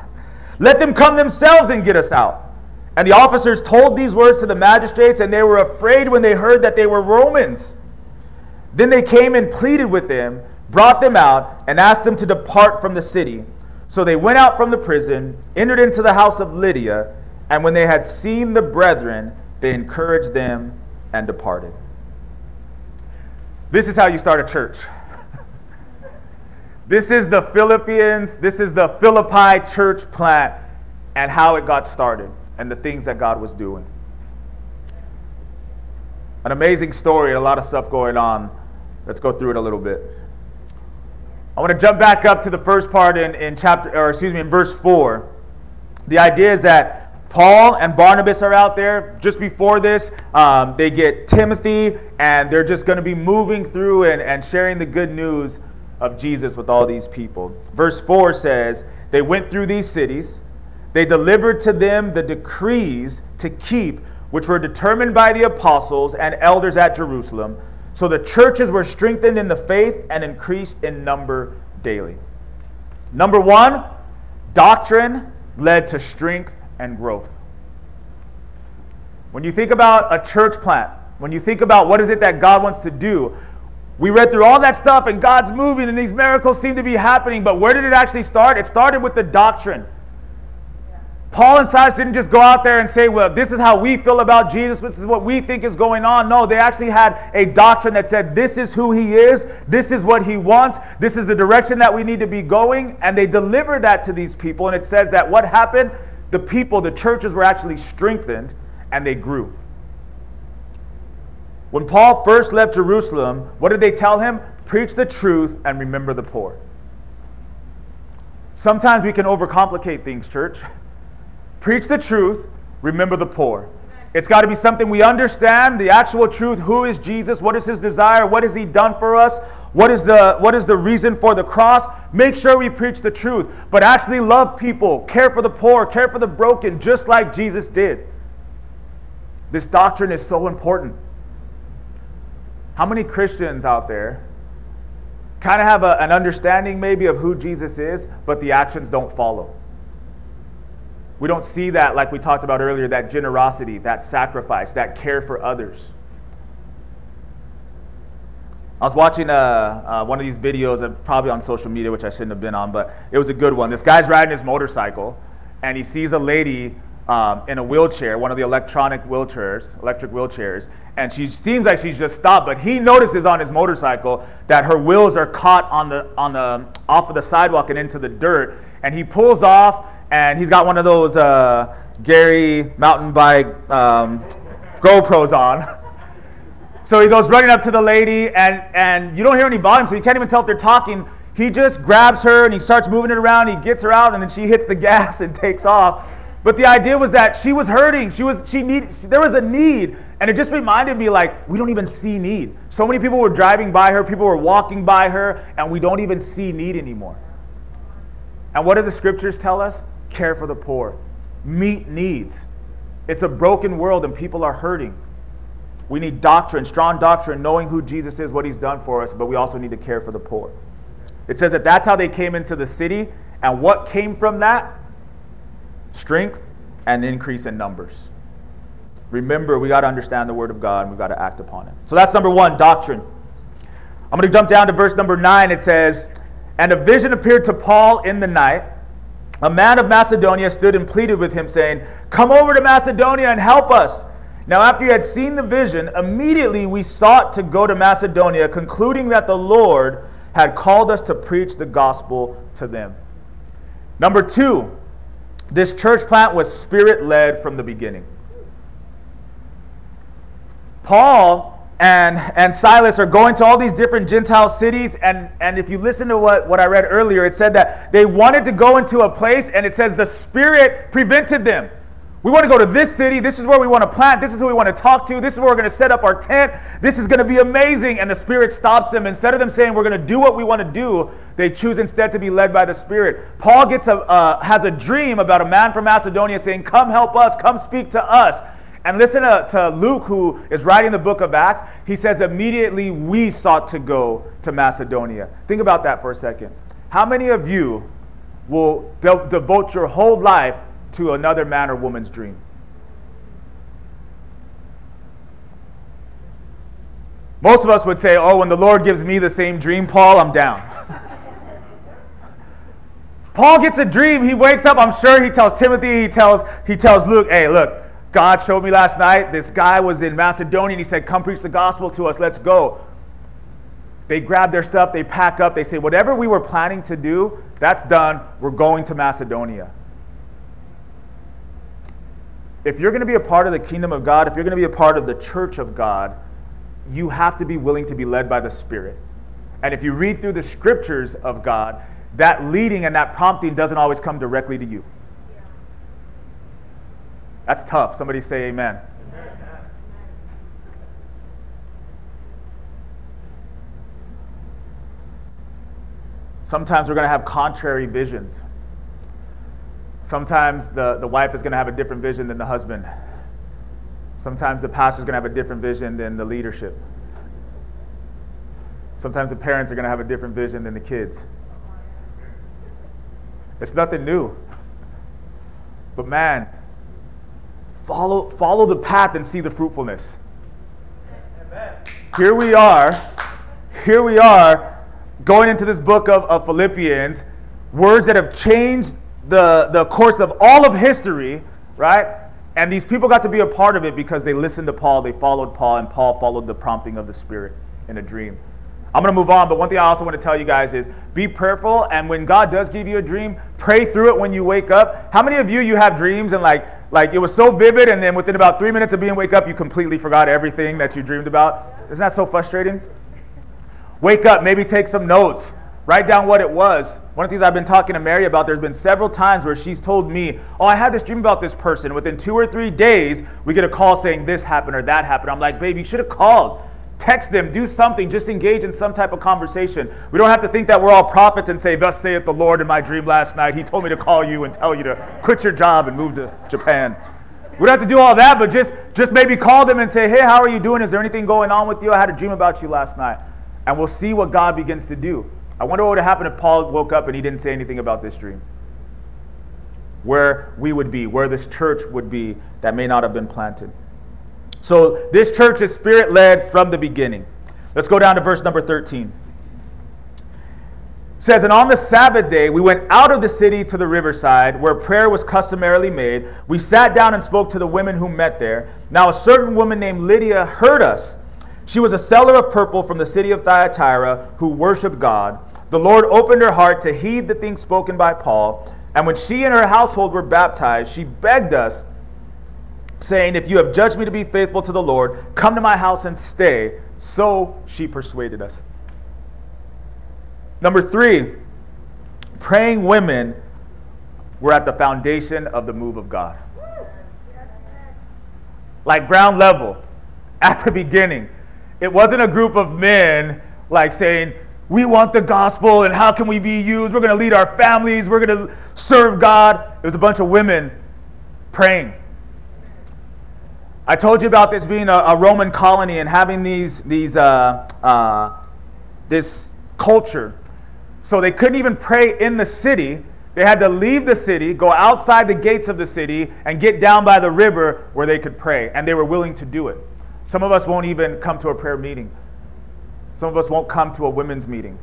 Let them come themselves and get us out." And the officers told these words to the magistrates, and they were afraid when they heard that they were Romans. Then they came and pleaded with them, brought them out, and asked them to depart from the city. So they went out from the prison, entered into the house of Lydia, and when they had seen the brethren, they encouraged them and departed. This is how you start a church. This is the Philippians, this is the Philippi church plant and how it got started and the things that God was doing. An amazing story and a lot of stuff going on. Let's go through it a little bit. I want to jump back up to the first part in, in chapter, or excuse me, in verse four. The idea is that Paul and Barnabas are out there. Just before this, um, they get Timothy, and they're just going to be moving through and, and sharing the good news of Jesus with all these people. Verse four says, they went through these cities. They delivered to them the decrees to keep, which were determined by the apostles and elders at Jerusalem. So the churches were strengthened in the faith and increased in number daily. Number one, doctrine led to strength and growth. When you think about a church plant, when you think about what is it that God wants to do, we read through all that stuff and God's moving and these miracles seem to be happening, but where did it actually start? It started with the doctrine. Yeah. Paul and Silas didn't just go out there and say, well, this is how we feel about Jesus, this is what we think is going on. No, they actually had a doctrine that said, this is who he is, this is what he wants, this is the direction that we need to be going, and they delivered that to these people, and it says that what happened? The people, the churches were actually strengthened and they grew. When Paul first left Jerusalem, what did they tell him? Preach the truth and remember the poor. Sometimes we can overcomplicate things, church. Preach the truth, remember the poor. Amen. It's got to be something we understand, the actual truth. Who is Jesus? What is his desire? What has he done for us? What is the what is the reason for the cross? Make sure we preach the truth, but actually love people, care for the poor, care for the broken, just like Jesus did. This doctrine is so important. How many Christians out there kind of have a, an understanding maybe of who Jesus is, but the actions don't follow? We don't see that, like we talked about earlier, that generosity, that sacrifice, that care for others. I was watching uh, uh, one of these videos, uh, probably on social media, which I shouldn't have been on, but it was a good one. This guy's riding his motorcycle, and he sees a lady um, in a wheelchair, one of the electronic wheelchairs, electric wheelchairs, and she seems like she's just stopped, but he notices on his motorcycle that her wheels are caught on the on the off of the sidewalk and into the dirt, and he pulls off, and he's got one of those uh, Gary mountain bike um, GoPros on. So he goes running up to the lady, and, and you don't hear any volume, so you can't even tell if they're talking. He just grabs her, and he starts moving it around. He gets her out, and then she hits the gas and takes off. But the idea was that she was hurting. She was, she need, there was a need, and it just reminded me, like, we don't even see need. So many people were driving by her, people were walking by her, and we don't even see need anymore. And what do the scriptures tell us? Care for the poor. Meet needs. It's a broken world, and people are hurting. We need doctrine, strong doctrine, knowing who Jesus is, what he's done for us, but we also need to care for the poor. It says that that's how they came into the city, and what came from that? Strength and increase in numbers. Remember, we got to understand the word of God, and we've got to act upon it. So that's number one, doctrine. I'm going to jump down to verse number nine. It says, "And a vision appeared to Paul in the night. A man of Macedonia stood and pleaded with him, saying, 'Come over to Macedonia and help us.' Now, after he had seen the vision, immediately we sought to go to Macedonia, concluding that the Lord had called us to preach the gospel to them." Number two, this church plant was spirit-led from the beginning. Paul and, and Silas are going to all these different Gentile cities, and, and if you listen to what, what I read earlier, it said that they wanted to go into a place, and it says the Spirit prevented them. We want to go to this city. This is where we want to plant. This is who we want to talk to. This is where we're going to set up our tent. This is going to be amazing. And the Spirit stops them. Instead of them saying, we're going to do what we want to do, they choose instead to be led by the Spirit. Paul gets a, uh, has a dream about a man from Macedonia saying, come help us. Come speak to us. And listen to, to Luke, who is writing the book of Acts. He says, immediately we sought to go to Macedonia. Think about that for a second. How many of you will de- devote your whole life to another man or woman's dream? Most of us would say, oh, when the Lord gives me the same dream, Paul, I'm down. Paul gets a dream. He wakes up. I'm sure he tells Timothy, he tells, he tells Luke, hey, look, God showed me last night. This guy was in Macedonia, and he said, come preach the gospel to us. Let's go. They grab their stuff. They pack up. They say, whatever we were planning to do, that's done. We're going to Macedonia. If you're going to be a part of the kingdom of God, if you're going to be a part of the church of God, you have to be willing to be led by the Spirit. And if you read through the scriptures of God, that leading and that prompting doesn't always come directly to you. That's tough. Somebody say amen. Amen. Sometimes we're going to have contrary visions. Sometimes the, the wife is going to have a different vision than the husband. Sometimes the pastor is going to have a different vision than the leadership. Sometimes the parents are going to have a different vision than the kids. It's nothing new. But man, follow, follow the path and see the fruitfulness. Amen. Here we are. Here we are going into this book of, of Philippians, words that have changed The, the course of all of history, right? And these people got to be a part of it because they listened to Paul, they followed Paul, and Paul followed the prompting of the Spirit in a dream. I'm going to move on, but one thing I also want to tell you guys is be prayerful, and when God does give you a dream, pray through it when you wake up. How many of you, you have dreams, and like, like it was so vivid, and then within about three minutes of being wake up, you completely forgot everything that you dreamed about? Isn't that so frustrating? Wake up, maybe take some notes. Write down what it was. One of the things I've been talking to Mary about, there's been several times where she's told me, oh, I had this dream about this person. Within two or three days, we get a call saying this happened or that happened. I'm like, babe, you should have called. Text them, do something, just engage in some type of conversation. We don't have to think that we're all prophets and say, thus saith the Lord in my dream last night. He told me to call you and tell you to quit your job and move to Japan. We don't have to do all that, but just, just maybe call them and say, hey, how are you doing? Is there anything going on with you? I had a dream about you last night. And we'll see what God begins to do. I wonder what would have happened if Paul woke up and he didn't say anything about this dream. Where we would be, where this church would be that may not have been planted. So this church is Spirit-led from the beginning. Let's go down to verse number thirteen. It says, and on the Sabbath day, we went out of the city to the riverside, where prayer was customarily made. We sat down and spoke to the women who met there. Now a certain woman named Lydia heard us. She was a seller of purple from the city of Thyatira, who worshiped God. The Lord opened her heart to heed the things spoken by Paul. And when she and her household were baptized, she begged us, saying, if you have judged me to be faithful to the Lord, come to my house and stay. So she persuaded us. Number three, praying women were at the foundation of the move of God. Like ground level, at the beginning. It wasn't a group of men like saying, we want the gospel and how can we be used? We're going to lead our families. We're going to serve God. It was a bunch of women praying. I told you about this being a, a Roman colony and having these, these, uh, uh, this culture. So they couldn't even pray in the city. They had to leave the city, go outside the gates of the city, and get down by the river where they could pray. And they were willing to do it. Some of us won't even come to a prayer meeting. Some of us won't come to a women's meeting.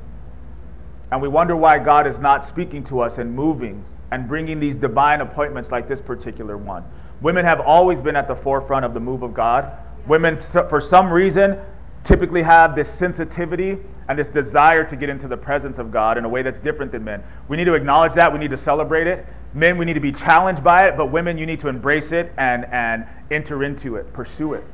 And we wonder why God is not speaking to us and moving and bringing these divine appointments like this particular one. Women have always been at the forefront of the move of God. Women, for some reason, typically have this sensitivity and this desire to get into the presence of God in a way that's different than men. We need to acknowledge that. We need to celebrate it. Men, we need to be challenged by it. But women, you need to embrace it and, and enter into it, pursue it.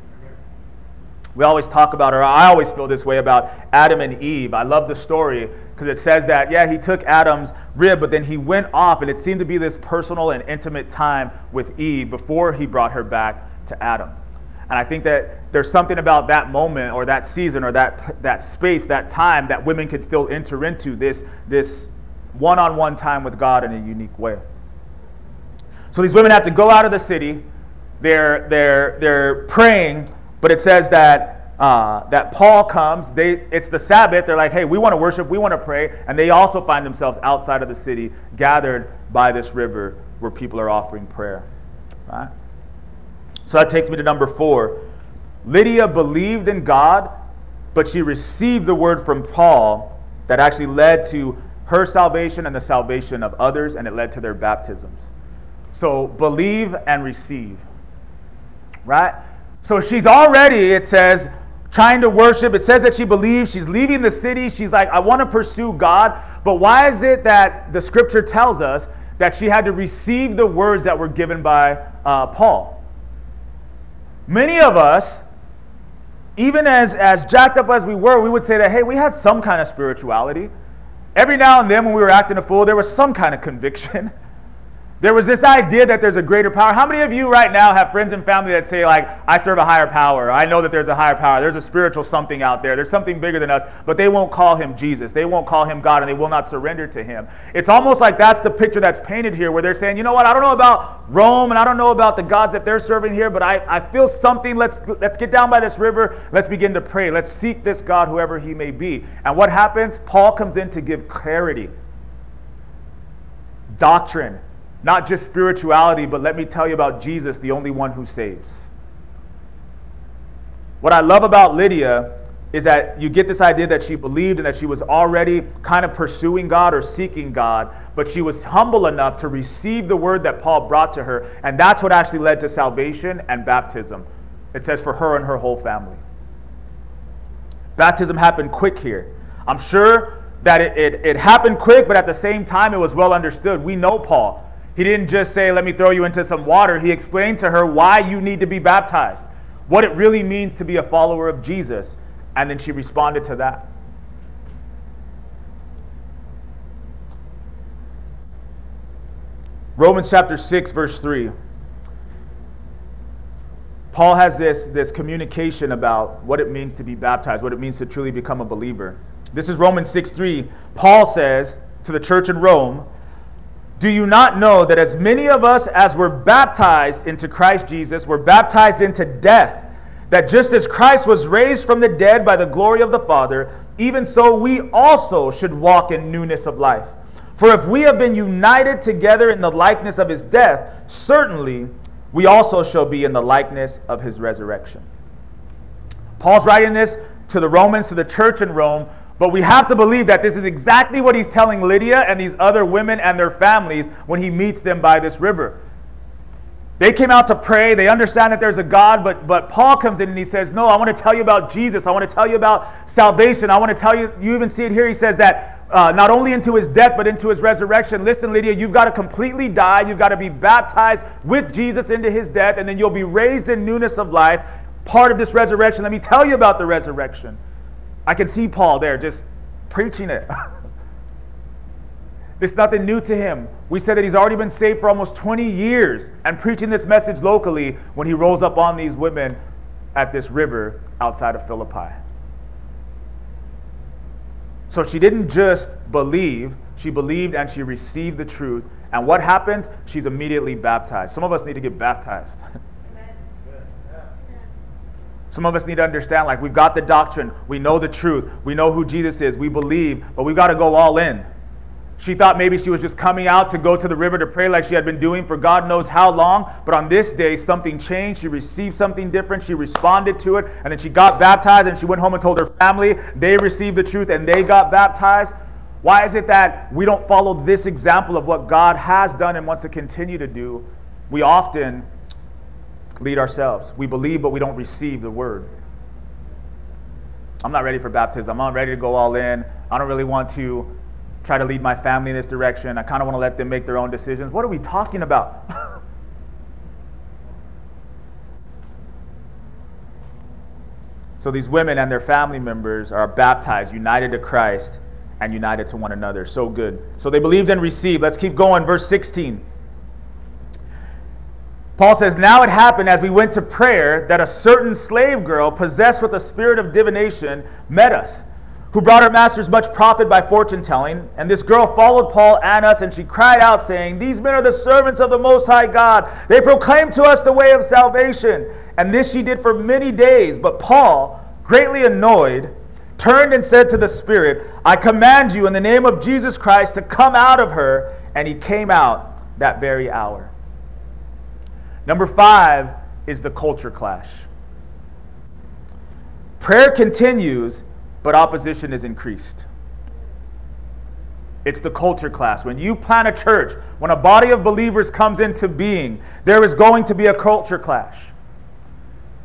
We always talk about, or I always feel this way about Adam and Eve. I love the story because it says that, yeah, he took Adam's rib, but then he went off, and it seemed to be this personal and intimate time with Eve before he brought her back to Adam. And I think that there's something about that moment or that season or that that space, that time that women can still enter into this, this one-on-one time with God in a unique way. So these women have to go out of the city. They're, they're, they're praying. But it says that uh, that Paul comes. They, it's the Sabbath. They're like, hey, we want to worship. We want to pray. And they also find themselves outside of the city, gathered by this river where people are offering prayer. Right? So that takes me to number four. Lydia believed in God, but she received the word from Paul that actually led to her salvation and the salvation of others, and it led to their baptisms. So believe and receive. Right? So she's already, it says, trying to worship. It says that she believes. She's leaving the city. She's like, I want to pursue God. But why is it that the scripture tells us that she had to receive the words that were given by uh, Paul? Many of us, even as, as jacked up as we were, we would say that, hey, we had some kind of spirituality. Every now and then when we were acting a fool, there was some kind of conviction. There was this idea that there's a greater power. How many of you right now have friends and family that say, like, I serve a higher power. I know that there's a higher power. There's a spiritual something out there. There's something bigger than us, but they won't call him Jesus. They won't call him God, and they will not surrender to him. It's almost like that's the picture that's painted here where they're saying, you know what? I don't know about Rome, and I don't know about the gods that they're serving here, but I, I feel something. Let's, let's get down by this river. Let's begin to pray. Let's seek this God, whoever he may be. And what happens? Paul comes in to give clarity. Doctrine. Not just spirituality, but let me tell you about Jesus, the only one who saves. What I love about Lydia is that you get this idea that she believed and that she was already kind of pursuing God or seeking God, but she was humble enough to receive the word that Paul brought to her, and that's what actually led to salvation and baptism. It says for her and her whole family. Baptism happened quick here. I'm sure that it, it, it happened quick, but at the same time, it was well understood. We know Paul. He didn't just say, let me throw you into some water. He explained to her why you need to be baptized, what it really means to be a follower of Jesus. And then she responded to that. Romans chapter six, verse three. Paul has this, this communication about what it means to be baptized, what it means to truly become a believer. This is Romans six three. Paul says to the church in Rome, "Do you not know that as many of us as were baptized into Christ Jesus were baptized into death? That just as Christ was raised from the dead by the glory of the Father, even so we also should walk in newness of life. For if we have been united together in the likeness of his death, certainly we also shall be in the likeness of his resurrection." Paul's writing this to the Romans, to the church in Rome, but we have to believe that this is exactly what he's telling Lydia and these other women and their families when he meets them by this river. They came out to pray. They understand that there's a God, but, but Paul comes in and he says, no, I want to tell you about Jesus. I want to tell you about salvation. I want to tell you, you even see it here. He says that uh, not only into his death, but into his resurrection. Listen, Lydia, you've got to completely die. You've got to be baptized with Jesus into his death, and then you'll be raised in newness of life. Part of this resurrection. Let me tell you about the resurrection. I can see Paul there just preaching it. It's nothing new to him. We said that he's already been saved for almost twenty years and preaching this message locally when he rolls up on these women at this river outside of Philippi. So she didn't just believe, she believed and she received the truth. And what happens? She's immediately baptized. Some of us need to get baptized. Some of us need to understand, like, we've got the doctrine, we know the truth, we know who Jesus is, we believe, but we've got to go all in. She thought maybe she was just coming out to go to the river to pray like she had been doing for God knows how long. But on this day, something changed. She received something different. She responded to it. And then she got baptized and she went home and told her family. They received the truth and they got baptized. Why is it that we don't follow this example of what God has done and wants to continue to do? We often lead ourselves. We believe, but we don't receive the word. I'm not ready for baptism. I'm not ready to go all in. I don't really want to try to lead my family in this direction. I kind of want to let them make their own decisions. What are we talking about? So these women and their family members are baptized, united to Christ, and united to one another. So good. So they believed and received. Let's keep going. Verse sixteen. Paul says, "Now it happened as we went to prayer that a certain slave girl possessed with a spirit of divination met us, who brought her masters much profit by fortune telling. And this girl followed Paul and us, and she cried out, saying, 'These men are the servants of the Most High God. They proclaim to us the way of salvation.' And this she did for many days. But Paul, greatly annoyed, turned and said to the spirit, 'I command you in the name of Jesus Christ to come out of her.' And he came out that very hour." Number five is the culture clash. Prayer continues, but opposition is increased. It's the culture clash. When you plant a church, when a body of believers comes into being, there is going to be a culture clash.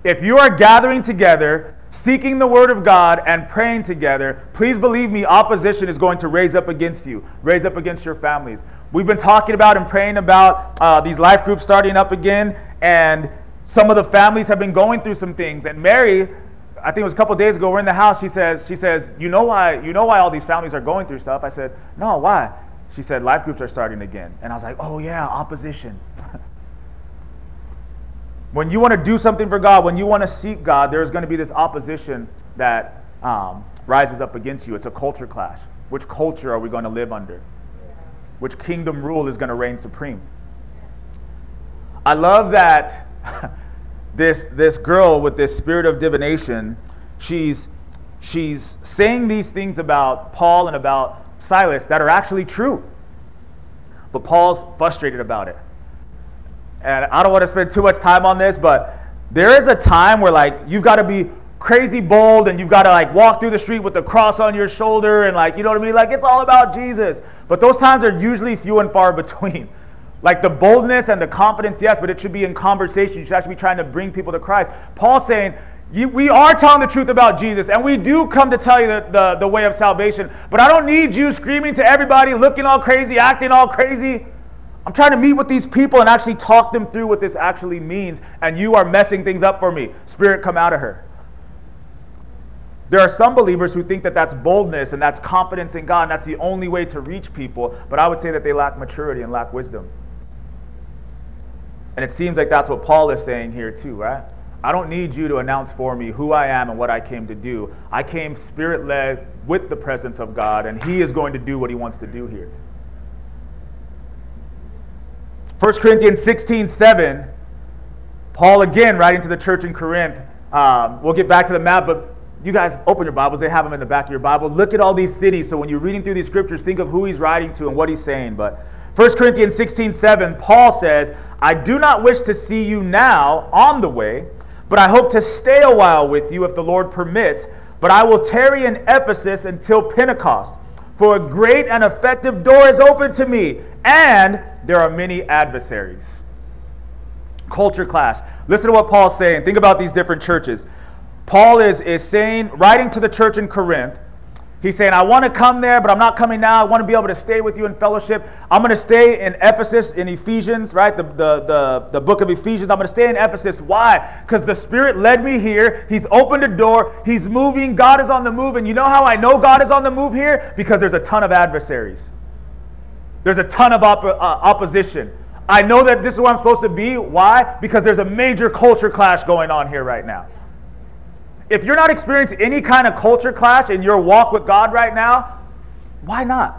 If you are gathering together, seeking the word of God and praying together, please believe me, opposition is going to raise up against you, raise up against your families. We've been talking about and praying about uh, these life groups starting up again, and some of the families have been going through some things. And Mary, I think it was a couple of days ago, we're in the house, she says, she says, you know why, you know why all these families are going through stuff? I said, no, why? She said, life groups are starting again. And I was like, oh yeah, opposition. When you want to do something for God, when you want to seek God, there's going to be this opposition that um, rises up against you. It's a culture clash. Which culture are we going to live under? Which kingdom rule is going to reign supreme? I love that. This, this girl with this spirit of divination, she's, she's saying these things about Paul and about Silas that are actually true. But Paul's frustrated about it. And I don't want to spend too much time on this, but there is a time where, like, you've got to be crazy bold and you've got to, like, walk through the street with the cross on your shoulder and, like, you know what I mean? Like, it's all about Jesus. But those times are usually few and far between. Like, the boldness and the confidence, yes, but it should be in conversation. You should actually be trying to bring people to Christ. Paul's saying, we are telling the truth about Jesus, and we do come to tell you the, the, the way of salvation, but I don't need you screaming to everybody, looking all crazy, acting all crazy. I'm trying to meet with these people and actually talk them through what this actually means, and you are messing things up for me. Spirit, come out of her. There are some believers who think that that's boldness and that's confidence in God, and that's the only way to reach people, but I would say that they lack maturity and lack wisdom. And it seems like that's what Paul is saying here too, right? I don't need you to announce for me who I am and what I came to do. I came spirit-led with the presence of God, and he is going to do what he wants to do here. First Corinthians sixteen seven, Paul again writing to the church in Corinth. Um, we'll get back to the map, but you guys open your Bibles. They have them in the back of your Bible. Look at all these cities. So when you're reading through these scriptures, think of who he's writing to and what he's saying. But First Corinthians sixteen seven, Paul says, I do not wish to see you now on the way, but I hope to stay a while with you if the Lord permits. But I will tarry in Ephesus until Pentecost, for a great and effective door is open to me, and there are many adversaries. Culture clash. Listen to what Paul's saying. Think about these different churches. Paul is, is saying, writing to the church in Corinth, he's saying, I want to come there, but I'm not coming now. I want to be able to stay with you in fellowship. I'm going to stay in Ephesus, in Ephesians, right? The, the, the, the book of Ephesians. I'm going to stay in Ephesus. Why? Because the Spirit led me here. He's opened a door. He's moving. God is on the move. And you know how I know God is on the move here? Because there's a ton of adversaries. There's a ton of op- uh, opposition. I know that this is where I'm supposed to be. Why? Because there's a major culture clash going on here right now. If you're not experiencing any kind of culture clash in your walk with God right now, why not?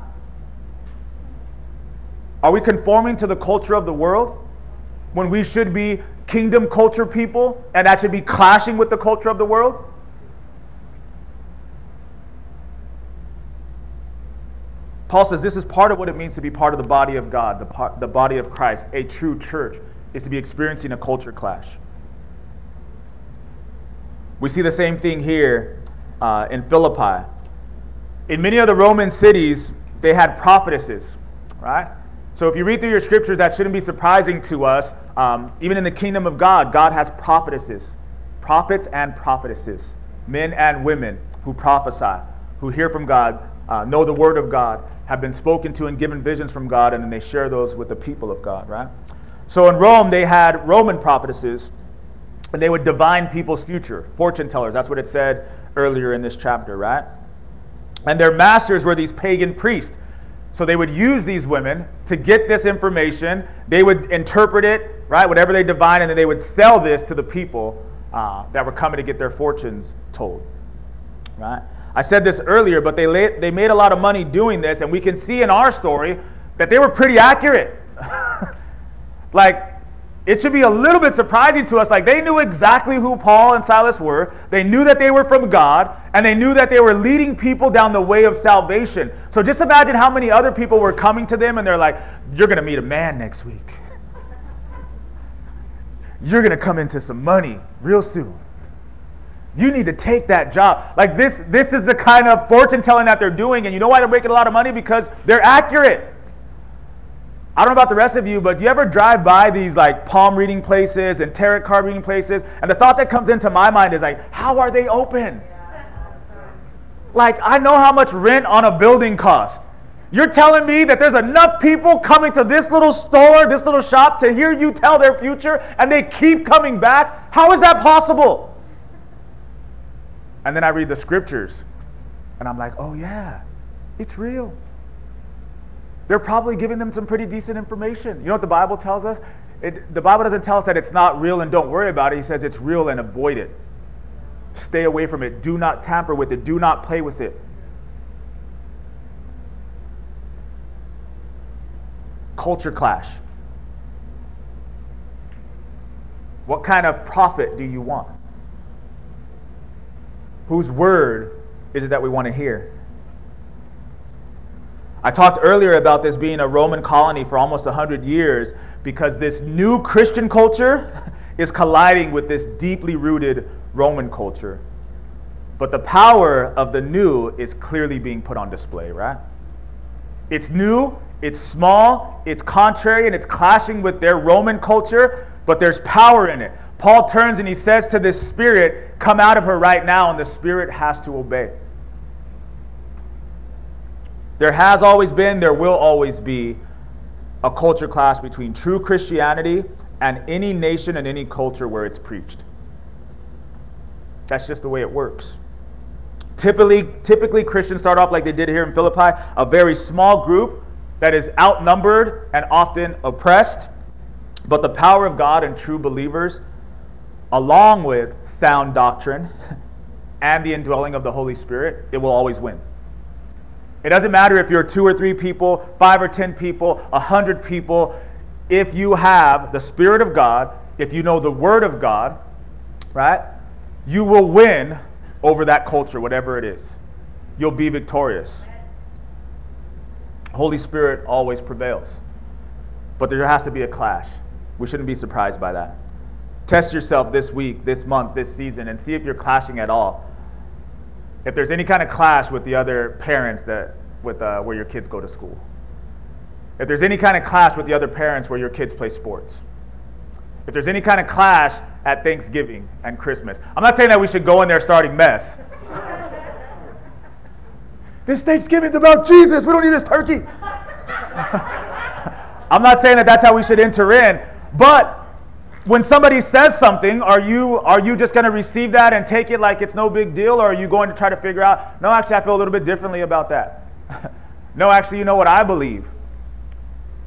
Are we conforming to the culture of the world when we should be kingdom culture people, and that should be clashing with the culture of the world? Paul says this is part of what it means to be part of the body of God, the, part, the body of Christ. A true church is to be experiencing a culture clash. We see the same thing here uh, in Philippi. In many of the Roman cities, they had prophetesses, right? So if you read through your scriptures, that shouldn't be surprising to us. Um, even in the kingdom of God, God has prophetesses, prophets and prophetesses, men and women who prophesy, who hear from God, uh, know the word of God, have been spoken to and given visions from God, and then they share those with the people of God, right? So in Rome, they had Roman prophetesses, and they would divine people's future, fortune tellers. That's what it said earlier in this chapter, right? And their masters were these pagan priests. So they would use these women to get this information. They would interpret it, right? Whatever they divine, and then they would sell this to the people uh, that were coming to get their fortunes told, right? I said this earlier, but they la- they made a lot of money doing this, and we can see in our story that they were pretty accurate. Like, it should be a little bit surprising to us. Like, they knew exactly who Paul and Silas were. They knew that they were from God, and they knew that they were leading people down the way of salvation. So just imagine how many other people were coming to them, and they're like, you're going to meet a man next week. You're going to come into some money real soon. You need to take that job. Like, this, this is the kind of fortune telling that they're doing, and you know why they're making a lot of money? Because they're accurate. I don't know about the rest of you, but do you ever drive by these like palm reading places and tarot card reading places? And the thought that comes into my mind is like, how are they open? Like, I know how much rent on a building costs. You're telling me that there's enough people coming to this little store, this little shop to hear you tell their future, and they keep coming back? How is that possible? And then I read the scriptures and I'm like, oh yeah, it's real. They're probably giving them some pretty decent information. You know what the Bible tells us? It, the Bible doesn't tell us that it's not real and don't worry about it. He says it's real and avoid it. Stay away from it. Do not tamper with it. Do not play with it. Culture clash. What kind of prophet do you want? Whose word is it that we want to hear? I talked earlier about this being a Roman colony for almost one hundred years because this new Christian culture is colliding with this deeply rooted Roman culture. But the power of the new is clearly being put on display, right? It's new, it's small, it's contrary, and it's clashing with their Roman culture, but there's power in it. Paul turns and he says to this spirit, come out of her right now, and the spirit has to obey. There has always been, there will always be a culture clash between true Christianity and any nation and any culture where it's preached. That's just the way it works. Typically, typically Christians start off like they did here in Philippi, a very small group that is outnumbered and often oppressed. But the power of God in true believers, along with sound doctrine and the indwelling of the Holy Spirit, it will always win. It doesn't matter if you're two or three people, five or ten people, a hundred people. If you have the Spirit of God, if you know the Word of God, right, you will win over that culture, whatever it is. You'll be victorious. Holy Spirit always prevails. But there has to be a clash. We shouldn't be surprised by that. Test yourself this week, this month, this season, and see if you're clashing at all. If there's any kind of clash with the other parents that with uh, where your kids go to school. If there's any kind of clash with the other parents where your kids play sports. If there's any kind of clash at Thanksgiving and Christmas. I'm not saying that we should go in there starting mess. This Thanksgiving's about Jesus. We don't need this turkey. I'm not saying that that's how we should enter in, but when somebody says something, are you are you just going to receive that and take it like it's no big deal, or are you going to try to figure out, no, actually, I feel a little bit differently about that. No, actually, you know what I believe.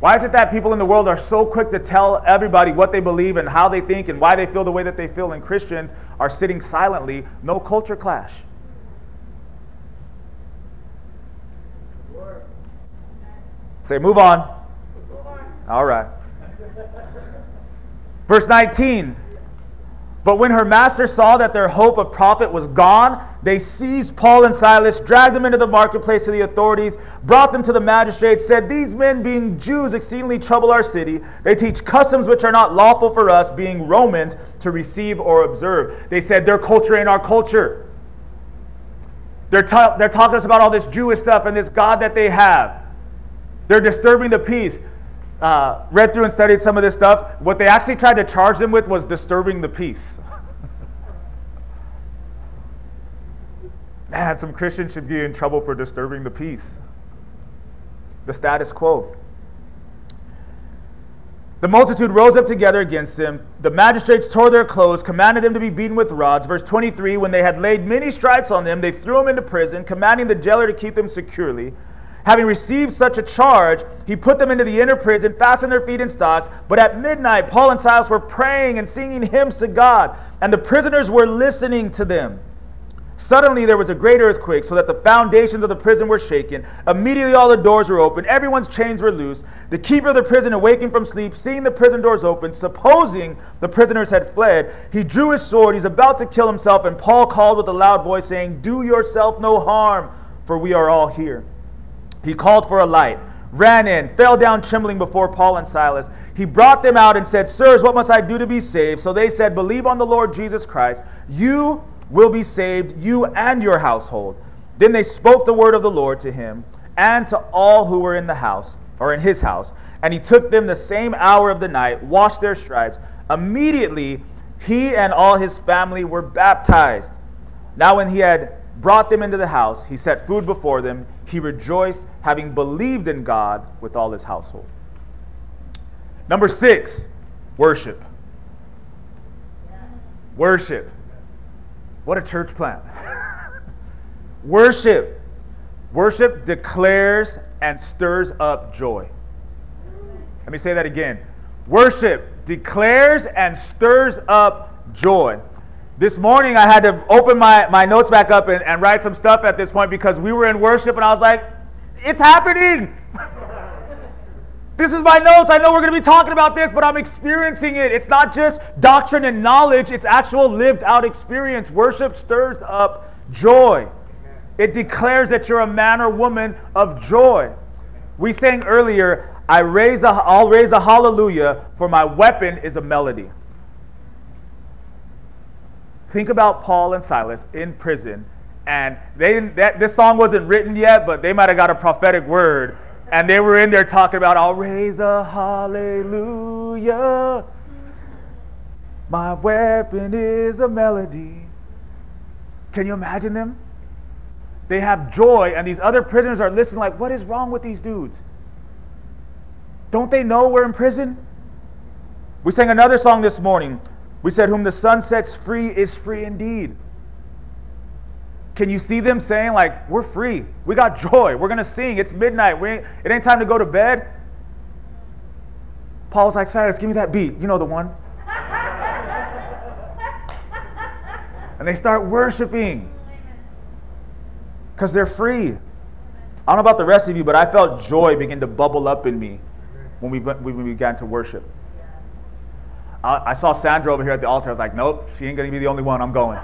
Why is it that people in the world are so quick to tell everybody what they believe and how they think and why they feel the way that they feel, and Christians are sitting silently, no culture clash? Say, move on. Move on. All right. Verse nineteen, but when her master saw that their hope of profit was gone, they seized Paul and Silas, dragged them into the marketplace to the authorities, brought them to the magistrates, said, these men being Jews exceedingly trouble our city. They teach customs which are not lawful for us, being Romans, to receive or observe. They said their culture ain't our culture. They're, ta- they're talking to us about all this Jewish stuff and this God that they have. They're disturbing the peace. Uh, read through and studied some of this stuff. What they actually tried to charge them with was disturbing the peace. Man, some Christians should be in trouble for disturbing the peace, the status quo. The multitude rose up together against them. The magistrates tore their clothes, commanded them to be beaten with rods. Verse twenty-three, when they had laid many stripes on them, they threw them into prison, commanding the jailer to keep them securely. Having received such a charge, he put them into the inner prison, fastened their feet in stocks. But at midnight, Paul and Silas were praying and singing hymns to God, and the prisoners were listening to them. Suddenly there was a great earthquake, so that the foundations of the prison were shaken. Immediately all the doors were open. Everyone's chains were loose. The keeper of the prison, awaking from sleep, seeing the prison doors open, supposing the prisoners had fled, he drew his sword. He's about to kill himself, and Paul called with a loud voice, saying, do yourself no harm, for we are all here. He called for a light, ran in, fell down trembling before Paul and Silas. He brought them out and said, sirs, what must I do to be saved? So they said, believe on the Lord Jesus Christ. You will be saved, you and your household. Then they spoke the word of the Lord to him and to all who were in the house, or in his house. And he took them the same hour of the night, washed their stripes. Immediately he and all his family were baptized. Now when he had brought them into the house, he set food before them. He rejoiced, having believed in God with all his household. Number six, worship. Yeah. Worship. What a church plant. Worship. Worship declares and stirs up joy. Let me say that again. Worship declares and stirs up joy. This morning I had to open my, my notes back up and, and write some stuff at this point, because we were in worship and I was like, it's happening. This is my notes. I know we're going to be talking about this, but I'm experiencing it. It's not just doctrine and knowledge. It's actual lived out experience. Worship stirs up joy. It declares that you're a man or woman of joy. We sang earlier, I raise a, I'll raise a hallelujah, for my weapon is a melody. Think about Paul and Silas in prison, and they didn't, that, this song wasn't written yet, but they might have got a prophetic word, and they were in there talking about, I'll raise a hallelujah. My weapon is a melody. Can you imagine them? They have joy, and these other prisoners are listening like, what is wrong with these dudes? Don't they know we're in prison? We sang another song this morning. We said, whom the sun sets free is free indeed. Can you see them saying, like, we're free. We got joy. We're going to sing. It's midnight. We ain't, it ain't time to go to bed. Paul's like, Silas, give me that beat. You know the one. And they start worshiping because they're free. I don't know about the rest of you, but I felt joy begin to bubble up in me when we, when we began to worship. I, I saw Sandra over here at the altar. I was like, nope, she ain't going to be the only one. I'm going.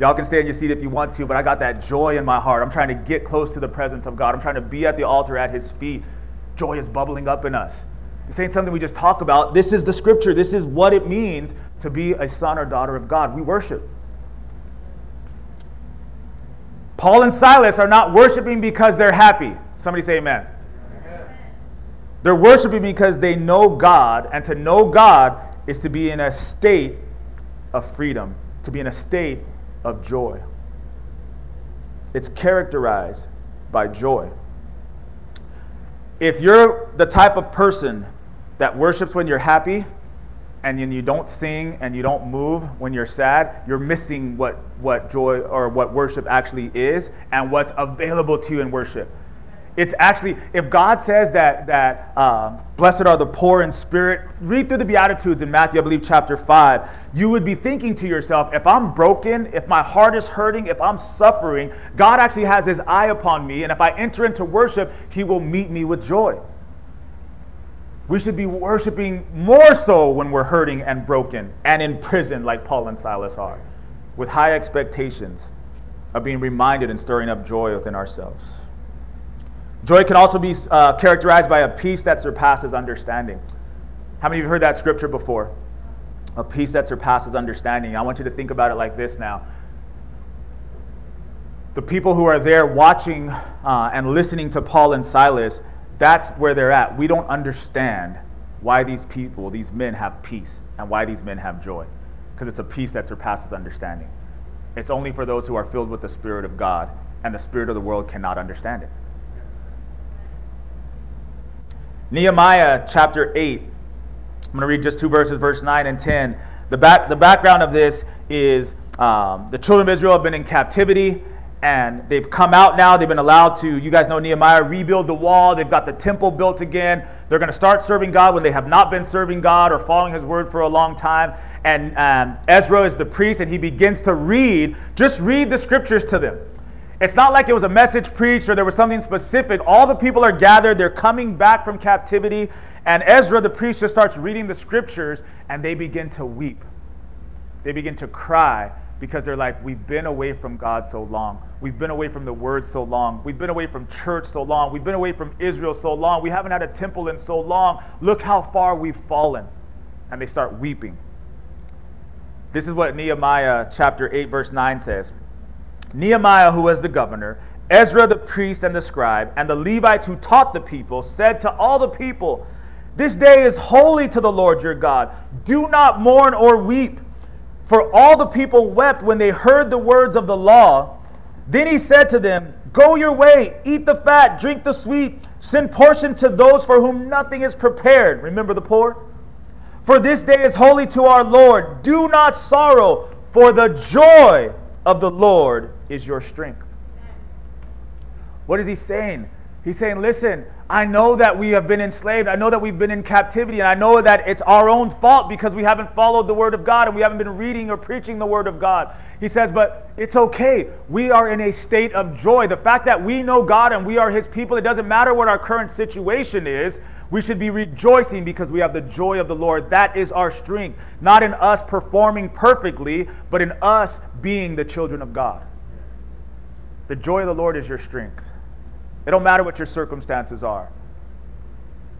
Y'all can stay in your seat if you want to, but I got that joy in my heart. I'm trying to get close to the presence of God. I'm trying to be at the altar at his feet. Joy is bubbling up in us. This ain't something we just talk about. This is the scripture. This is what it means to be a son or daughter of God. We worship. Paul and Silas are not worshiping because they're happy. Somebody say amen. Amen. They're worshiping because they know God, and to know God is to be in a state of freedom, to be in a state of joy. It's characterized by joy. If you're the type of person that worships when you're happy and then you don't sing and you don't move when you're sad, you're missing what, what joy or what worship actually is and what's available to you in worship. It's actually, if God says that, that uh, blessed are the poor in spirit, read through the Beatitudes in Matthew, I believe, chapter five. You would be thinking to yourself, if I'm broken, if my heart is hurting, if I'm suffering, God actually has his eye upon me. And if I enter into worship, he will meet me with joy. We should be worshiping more so when we're hurting and broken and in prison like Paul and Silas are, with high expectations of being reminded and stirring up joy within ourselves. Joy can also be uh, characterized by a peace that surpasses understanding. How many of you have heard that scripture before? A peace that surpasses understanding. I want you to think about it like this now. The people who are there watching uh, and listening to Paul and Silas, that's where they're at. We don't understand why these people, these men have peace and why these men have joy, because it's a peace that surpasses understanding. It's only for those who are filled with the Spirit of God, and the spirit of the world cannot understand it. Nehemiah chapter eight. I'm going to read just two verses, verse nine and ten. The back, the background of this is um, the children of Israel have been in captivity and they've come out now. They've been allowed to, you guys know Nehemiah, rebuild the wall. They've got the temple built again. They're going to start serving God when they have not been serving God or following his word for a long time. And um, Ezra is the priest and he begins to read, just read the scriptures to them. It's not like it was a message preached or there was something specific. All the people are gathered. They're coming back from captivity. And Ezra, the priest, just starts reading the scriptures and they begin to weep. They begin to cry because they're like, we've been away from God so long. We've been away from the word so long. We've been away from church so long. We've been away from Israel so long. We haven't had a temple in so long. Look how far we've fallen. And they start weeping. This is what Nehemiah chapter eight, verse nine says. Nehemiah, who was the governor, Ezra the priest and the scribe, and the Levites who taught the people, said to all the people, "This day is holy to the Lord your God. Do not mourn or weep." For all the people wept when they heard the words of the law. Then he said to them, "Go your way, eat the fat, drink the sweet, send portion to those for whom nothing is prepared. Remember the poor. For this day is holy to our Lord. Do not sorrow, for the joy of the Lord is your strength." What is he saying? He's saying, listen, I know that we have been enslaved. I know that we've been in captivity. And I know that it's our own fault because we haven't followed the word of God and we haven't been reading or preaching the word of God. He says, but it's okay. We are in a state of joy. The fact that we know God and we are his people, it doesn't matter what our current situation is. We should be rejoicing because we have the joy of the Lord. That is our strength. Not in us performing perfectly, but in us being the children of God. The joy of the Lord is your strength. It don't matter what your circumstances are.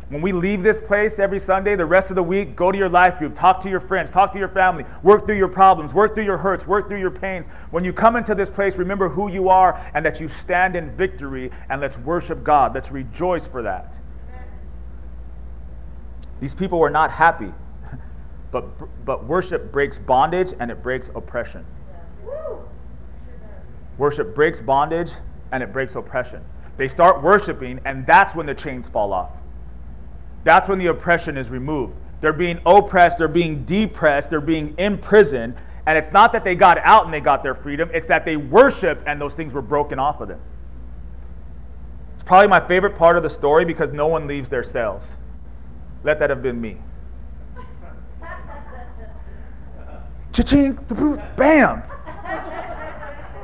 When we leave this place every Sunday, the rest of the week, go to your life group, talk to your friends, talk to your family, work through your problems, work through your hurts, work through your pains. When you come into this place, remember who you are and that you stand in victory, and let's worship God. Let's rejoice for that. These people were not happy, but, but worship breaks bondage and it breaks oppression. Yeah. Worship breaks bondage and it breaks oppression. They start worshiping and that's when the chains fall off. That's when the oppression is removed. They're being oppressed, they're being depressed, they're being imprisoned. And it's not that they got out and they got their freedom, it's that they worshiped and those things were broken off of them. It's probably my favorite part of the story because no one leaves their cells. Let that have been me. Cha-ching, bam.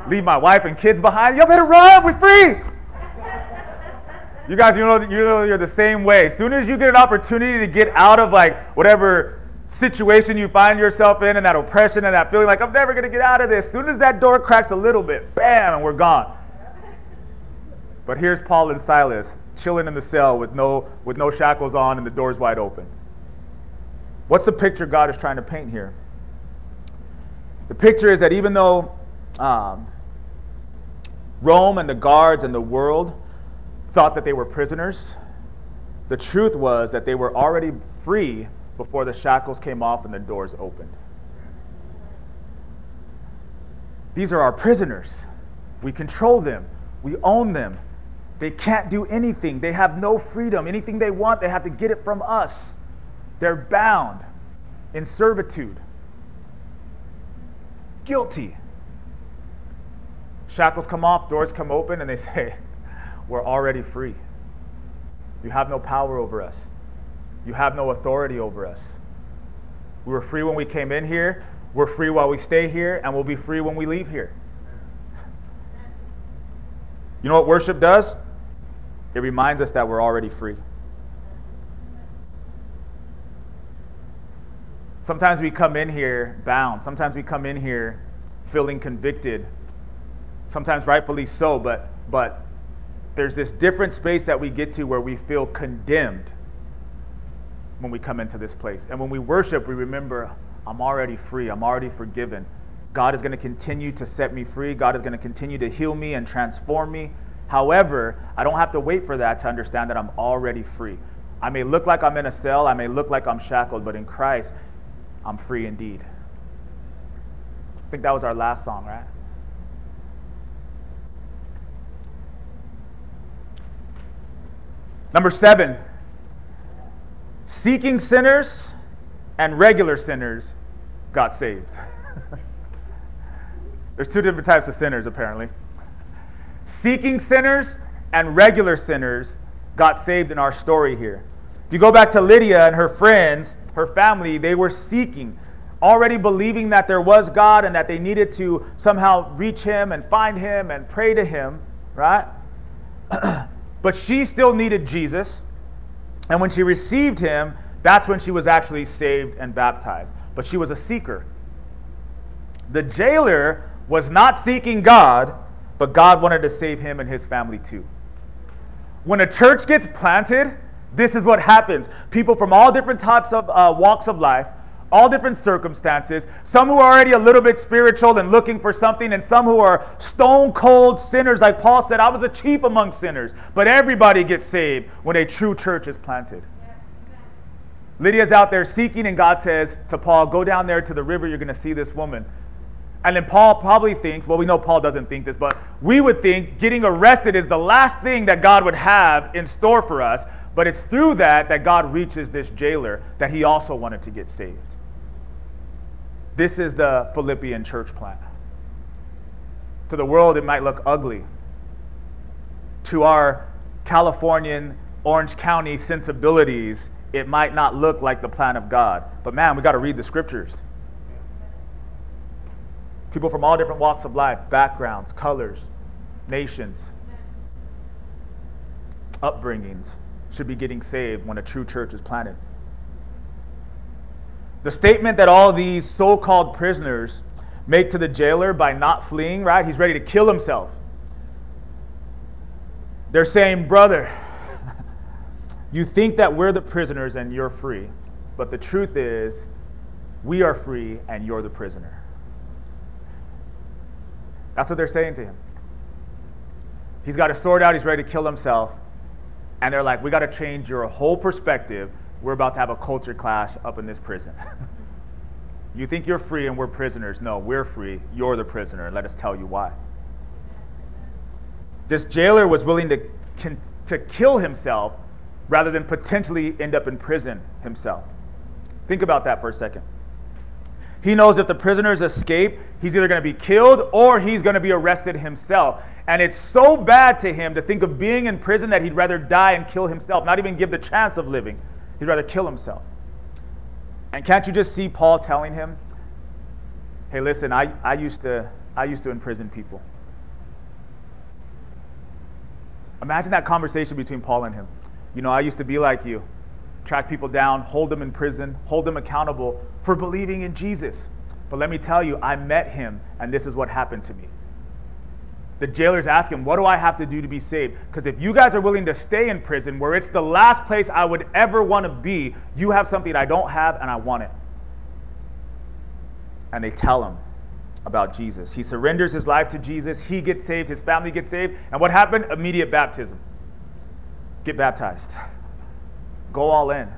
Leave my wife and kids behind. Y'all better run, we're free. You guys, you know, you know you're the same way. As soon as you get an opportunity to get out of like whatever situation you find yourself in and that oppression and that feeling like I'm never going to get out of this. As soon as that door cracks a little bit, bam, and we're gone. But here's Paul and Silas chilling in the cell with no, with no shackles on and the door's wide open. What's the picture God is trying to paint here? The picture is that even though um, Rome and the guards and the world thought that they were prisoners, the truth was that they were already free before the shackles came off and the doors opened. These are our prisoners. We control them. We own them. They can't do anything. They have no freedom. Anything they want, they have to get it from us. They're bound in servitude. Guilty. Shackles come off, doors come open, and they say, we're already free. You have no power over us. You have no authority over us. We were free when we came in here. We're free while we stay here, and we'll be free when we leave here. You know what worship does? It reminds us that we're already free. Sometimes we come in here bound. Sometimes we come in here feeling convicted. Sometimes rightfully so, but but there's this different space that we get to where we feel condemned when we come into this place. And when we worship, we remember, I'm already free. I'm already forgiven. God is going to continue to set me free. God is going to continue to heal me and transform me. However, I don't have to wait for that to understand that I'm already free. I may look like I'm in a cell. I may look like I'm shackled, but in Christ, I'm free indeed. I think that was our last song, right? Number seven, seeking sinners and regular sinners got saved. There's two different types of sinners, apparently. Seeking sinners and regular sinners got saved in our story here. If you go back to Lydia and her friends, her family, they were seeking, already believing that there was God and that they needed to somehow reach him and find him and pray to him, right? But she still needed Jesus. And when she received him, that's when she was actually saved and baptized. But she was a seeker. The jailer was not seeking God, but God wanted to save him and his family too. When a church gets planted, this is what happens. People from all different types of uh, walks of life, all different circumstances, some who are already a little bit spiritual and looking for something, and some who are stone cold sinners. Like Paul said, I was a chief among sinners, but everybody gets saved when a true church is planted. Yeah. Lydia's out there seeking, and God says to Paul, go down there to the river, you're going to see this woman. And then Paul probably thinks, well, we know Paul doesn't think this, but we would think getting arrested is the last thing that God would have in store for us. But it's through that that God reaches this jailer that he also wanted to get saved. This is the Philippian church plant. To the world, it might look ugly. To our Californian, Orange County sensibilities, it might not look like the plan of God. But man, we got to read the scriptures. People from all different walks of life, backgrounds, colors, nations, upbringings should be getting saved when a true church is planted. The statement that all these so-called prisoners make to the jailer by not fleeing, right? He's ready to kill himself. They're saying, brother, you think that we're the prisoners and you're free, but the truth is we are free and you're the prisoner. That's what they're saying to him. He's got a sword out, he's ready to kill himself, and they're like, we got to change your whole perspective. We're about to have a culture clash up in this prison. You think you're free and we're prisoners. No, we're free. You're the prisoner. Let us tell you why. This jailer was willing to, to kill himself rather than potentially end up in prison himself. Think about that for a second. He knows if the prisoners escape, he's either going to be killed or he's going to be arrested himself. And it's so bad to him to think of being in prison that he'd rather die and kill himself, not even give the chance of living. He'd rather kill himself. And can't you just see Paul telling him, hey, listen, I, I used to I used to imprison people. Imagine that conversation between Paul and him. You know, I used to be like you, track people down, hold them in prison, hold them accountable for believing in Jesus. But let me tell you, I met him, and this is what happened to me. The jailers ask him, what do I have to do to be saved? Because if you guys are willing to stay in prison, where it's the last place I would ever want to be, you have something I don't have, and I want it. And they tell him about Jesus. He surrenders his life to Jesus. He gets saved. His family gets saved. And what happened? Immediate baptism. Get baptized. Go all in.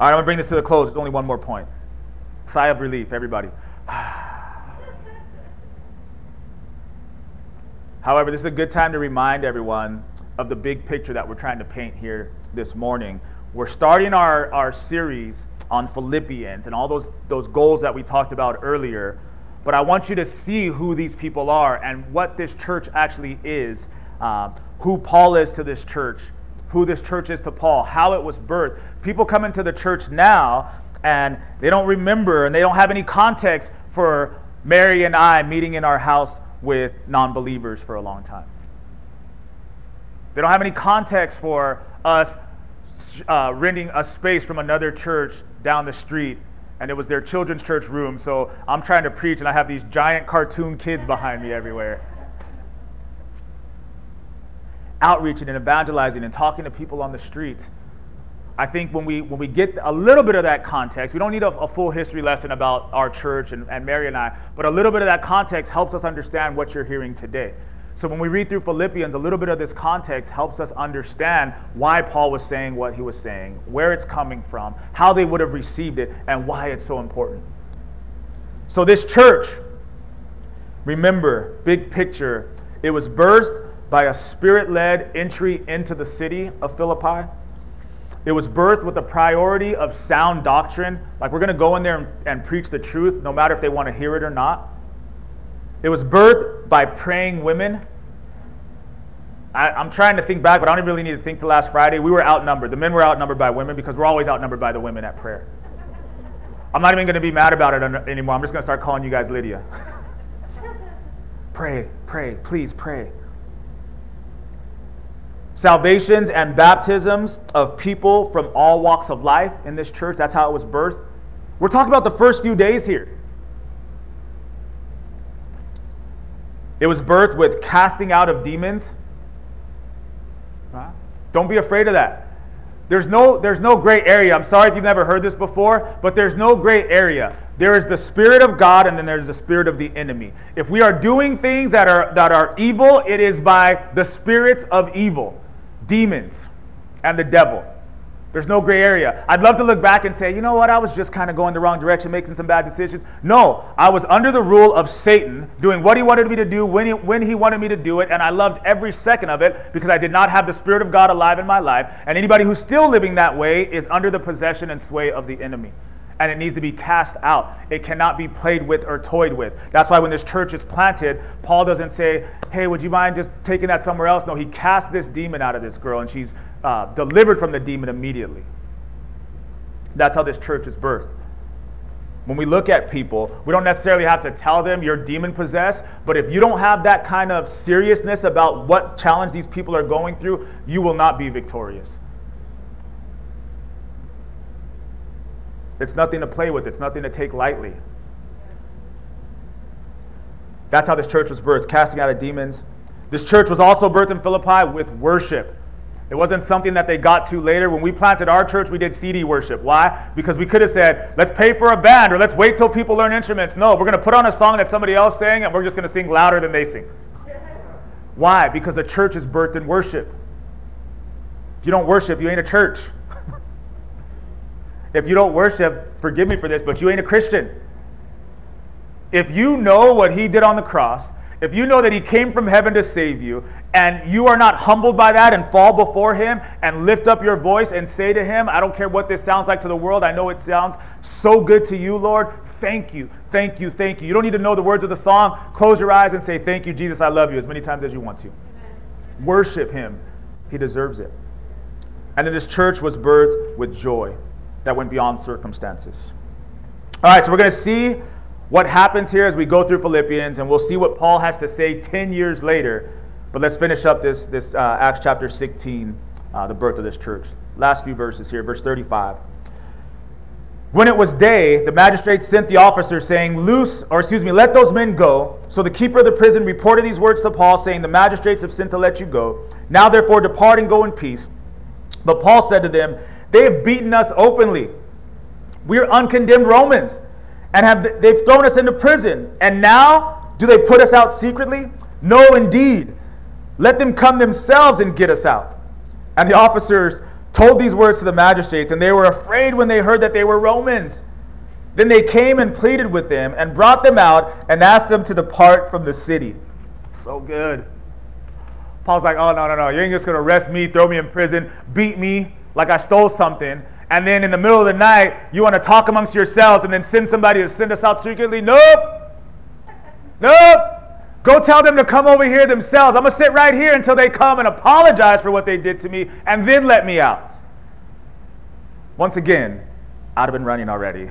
All right, I'm going to bring this to a close. There's only one more point. Sigh of relief, everybody. However, this is a good time to remind everyone of the big picture that we're trying to paint here this morning. We're starting our, our series on Philippians and all those, those goals that we talked about earlier. But I want you to see who these people are and what this church actually is, uh, who Paul is to this church, who this church is to Paul, how it was birthed. People come into the church now and they don't remember and they don't have any context for Mary and I meeting in our house with non-believers for a long time. They don't have any context for us uh, renting a space from another church down the street, and it was their children's church room, so I'm trying to preach and I have these giant cartoon kids behind me everywhere. Outreaching and evangelizing and talking to people on the street. I think when we when we get a little bit of that context, we don't need a, a full history lesson about our church and, and Mary and I, but a little bit of that context helps us understand what you're hearing today. So when we read through Philippians, a little bit of this context helps us understand why Paul was saying what he was saying, where it's coming from, how they would have received it, and why it's so important. So this church, remember, big picture, it was birthed by a spirit-led entry into the city of Philippi. It was birthed with a priority of sound doctrine. Like, we're going to go in there and, and preach the truth, no matter if they want to hear it or not. It was birthed by praying women. I, I'm trying to think back, but I don't really need to think to last Friday. We were outnumbered. The men were outnumbered by women because we're always outnumbered by the women at prayer. I'm not even going to be mad about it anymore. I'm just going to start calling you guys Lydia. Pray, pray, please pray. Salvations and baptisms of people from all walks of life in this church. That's how it was birthed. We're talking about the first few days here. It was birthed with casting out of demons. Don't be afraid of that. There's no, there's no gray area. I'm sorry if you've never heard this before, but there's no gray area. There is the Spirit of God, and then there's the spirit of the enemy. If we are doing things that are, that are evil, it is by the spirits of evil. Demons and the devil. There's no gray area. I'd love to look back and say, you know what, I was just kind of going the wrong direction, making some bad decisions. No, I was under the rule of Satan, doing what he wanted me to do, when he, when he wanted me to do it, and I loved every second of it because I did not have the Spirit of God alive in my life. And anybody who's still living that way is under the possession and sway of the enemy. And it needs to be cast out. It cannot be played with or toyed with. That's why when this church is planted, Paul doesn't say, hey, would you mind just taking that somewhere else? No, he cast this demon out of this girl, and she's uh, delivered from the demon immediately. That's how this church is birthed. When we look at people, we don't necessarily have to tell them you're demon-possessed, but if you don't have that kind of seriousness about what challenge these people are going through, you will not be victorious. It's nothing to play with. It's nothing to take lightly. That's how this church was birthed, casting out of demons. This church was also birthed in Philippi with worship. It wasn't something that they got to later. When we planted our church, we did C D worship. Why? Because we could have said, let's pay for a band or let's wait till people learn instruments. No, we're going to put on a song that somebody else sang and we're just going to sing louder than they sing. Why? Because the church is birthed in worship. If you don't worship, you ain't a church. If you don't worship, forgive me for this, but you ain't a Christian. If you know what he did on the cross, if you know that he came from heaven to save you, and you are not humbled by that and fall before him and lift up your voice and say to him, I don't care what this sounds like to the world, I know it sounds so good to you, Lord. Thank you, thank you, thank you. You don't need to know the words of the song. Close your eyes and say, thank you, Jesus, I love you, as many times as you want to. Amen. Worship him. He deserves it. And then this church was birthed with joy that went beyond circumstances. All right, so we're going to see what happens here as we go through Philippians, and we'll see what Paul has to say ten years later. But let's finish up this, this uh, Acts chapter sixteen, uh, the birth of this church. Last few verses here, verse thirty-five. When it was day, the magistrates sent the officer saying, Loose, or excuse me, let those men go. So the keeper of the prison reported these words to Paul, saying, The magistrates have sent to let you go. Now therefore depart and go in peace. But Paul said to them, They have beaten us openly. We are uncondemned Romans, and have they've thrown us into prison. And now do they put us out secretly? No, indeed. Let them come themselves and get us out. And the officers told these words to the magistrates, and they were afraid when they heard that they were Romans. Then they came and pleaded with them and brought them out and asked them to depart from the city. So good. Paul's like, oh, no, no, no. You ain't just going to arrest me, throw me in prison, beat me like I stole something. And then in the middle of the night, you want to talk amongst yourselves and then send somebody to send us out secretly. Nope. Nope. Go tell them to come over here themselves. I'm going to sit right here until they come and apologize for what they did to me and then let me out. Once again, I'd have been running already.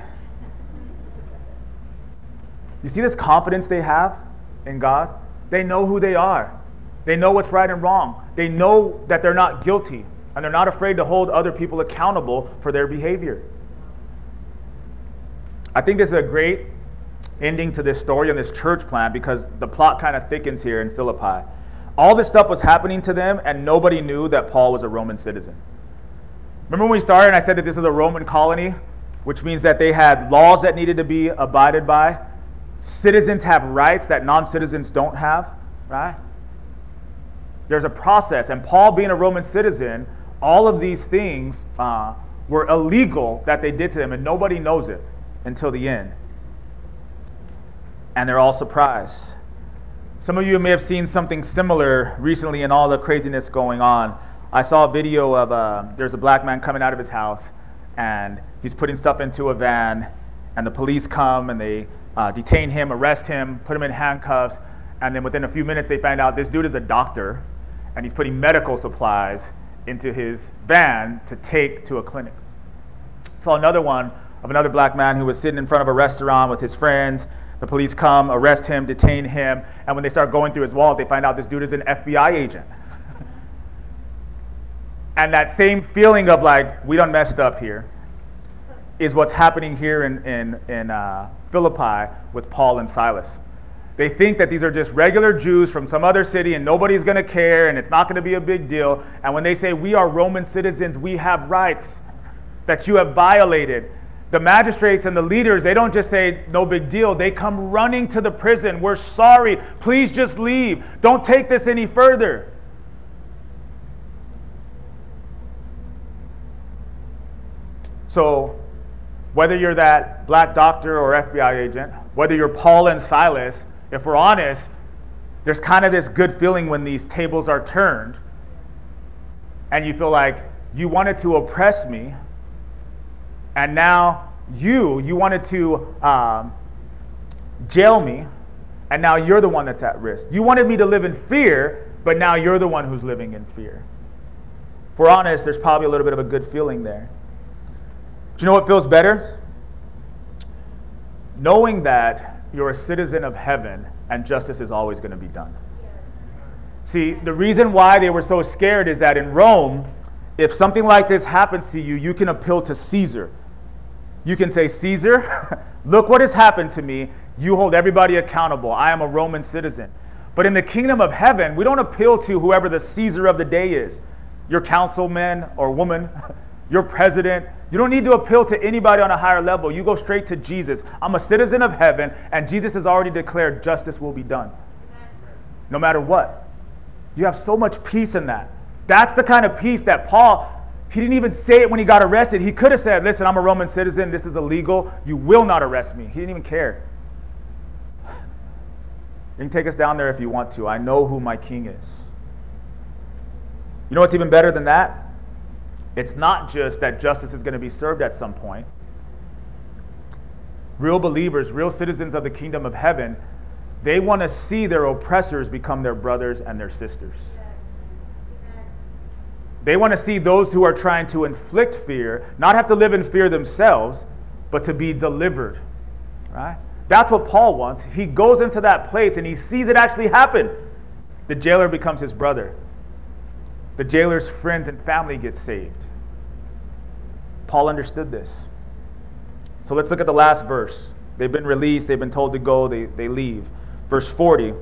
You see this confidence they have in God? They know who they are. They know what's right and wrong. They know that they're not guilty, and they're not afraid to hold other people accountable for their behavior. I think this is a great ending to this story and this church plan, because the plot kind of thickens here in Philippi. All this stuff was happening to them, and nobody knew that Paul was a Roman citizen. Remember when we started and I said that this is a Roman colony, which means that they had laws that needed to be abided by. Citizens have rights that non-citizens don't have, right? There's a process, and Paul being a Roman citizen, all of these things uh, were illegal that they did to him, and nobody knows it until the end. And they're all surprised. Some of you may have seen something similar recently in all the craziness going on. I saw a video of uh, there's a black man coming out of his house, and he's putting stuff into a van, and the police come and they uh, detain him, arrest him, put him in handcuffs, and then within a few minutes they find out this dude is a doctor, and he's putting medical supplies into his van to take to a clinic. Saw another one of another black man who was sitting in front of a restaurant with his friends. The police come, arrest him, detain him, and when they start going through his wallet, they find out this dude is an F B I agent. And that same feeling of like, we done messed up here, is what's happening here in, in, in uh, Philippi with Paul and Silas. They think that these are just regular Jews from some other city and nobody's going to care and it's not going to be a big deal. And when they say, we are Roman citizens, we have rights that you have violated, the magistrates and the leaders, they don't just say, no big deal. They come running to the prison. We're sorry. Please just leave. Don't take this any further. So whether you're that black doctor or F B I agent, whether you're Paul and Silas, if we're honest, there's kind of this good feeling when these tables are turned and you feel like you wanted to oppress me, and now you, you wanted to um, jail me, and now you're the one that's at risk. You wanted me to live in fear, but now you're the one who's living in fear. If we're honest, there's probably a little bit of a good feeling there. Do you know what feels better? Knowing that you're a citizen of heaven and justice is always going to be done. See, the reason why they were so scared is that in Rome, if something like this happens to you, you can appeal to Caesar. You can say, Caesar, look what has happened to me. You hold everybody accountable. I am a Roman citizen. But in the kingdom of heaven, we don't appeal to whoever the Caesar of the day is, your councilman or woman, your president. You don't need to appeal to anybody on a higher level. You go straight to Jesus. I'm a citizen of heaven, and Jesus has already declared justice will be done, no matter what. You have so much peace in that. That's the kind of peace that Paul, he didn't even say it when he got arrested. He could have said, listen, I'm a Roman citizen. This is illegal. You will not arrest me. He didn't even care. You can take us down there if you want to. I know who my king is. You know what's even better than that? It's not just that justice is going to be served at some point. Real believers, real citizens of the kingdom of heaven, they want to see their oppressors become their brothers and their sisters. They want to see those who are trying to inflict fear not have to live in fear themselves, but to be delivered, right? That's what Paul wants. He goes into that place and he sees it actually happen. The jailer becomes his brother. The jailer's friends and family get saved. Paul understood this. So let's look at the last verse. They've been released. They've been told to go. They, they leave. Verse forty,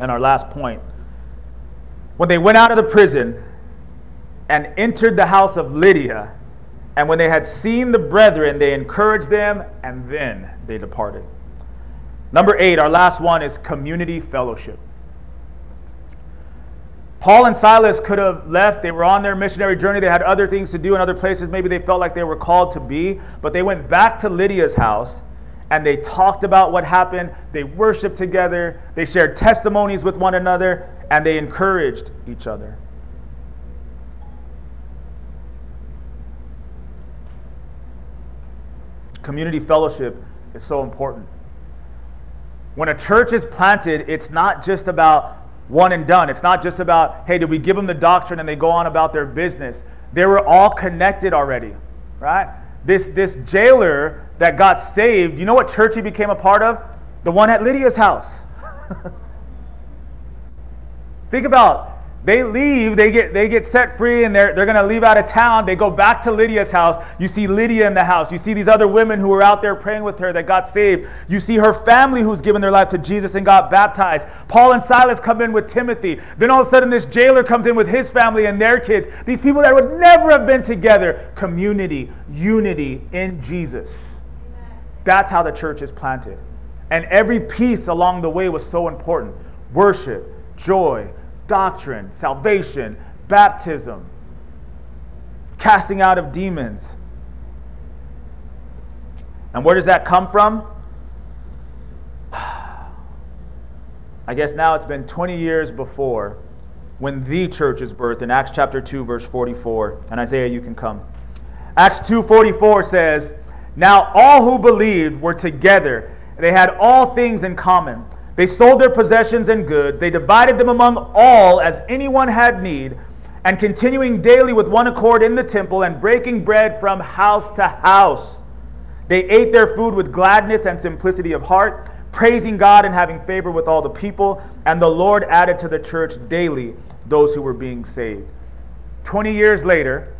and our last point. When they went out of the prison and entered the house of Lydia, and when they had seen the brethren, they encouraged them, and then they departed. Number eight, our last one, is community fellowship. Paul and Silas could have left. They were on their missionary journey. They had other things to do in other places. Maybe they felt like they were called to be, but they went back to Lydia's house and they talked about what happened. They worshiped together. They shared testimonies with one another and they encouraged each other. Community fellowship is so important. When a church is planted, it's not just about one and done. It's not just about, hey, did we give them the doctrine and they go on about their business? They were all connected already, right? This, this jailer that got saved, you know what church he became a part of? The one at Lydia's house. Think about, they leave, they get, they get set free and they're, they're going to leave out of town. They go back to Lydia's house. You see Lydia in the house. You see these other women who were out there praying with her that got saved. You see her family who's given their life to Jesus and got baptized. Paul and Silas come in with Timothy. Then all of a sudden this jailer comes in with his family and their kids. These people that would never have been together. Community, unity in Jesus. Amen. That's how the church is planted. And every piece along the way was so important. Worship, joy, doctrine, salvation, baptism, casting out of demons. And where does that come from? I guess now it's been twenty years before when the church is birthed in Acts chapter two, verse forty-four. And Isaiah, you can come. Acts two forty-four says, now all who believed were together. They had all things in common. They sold their possessions and goods. They divided them among all as anyone had need, and continuing daily with one accord in the temple and breaking bread from house to house. They ate their food with gladness and simplicity of heart, praising God and having favor with all the people. And the Lord added to the church daily those who were being saved. twenty years later,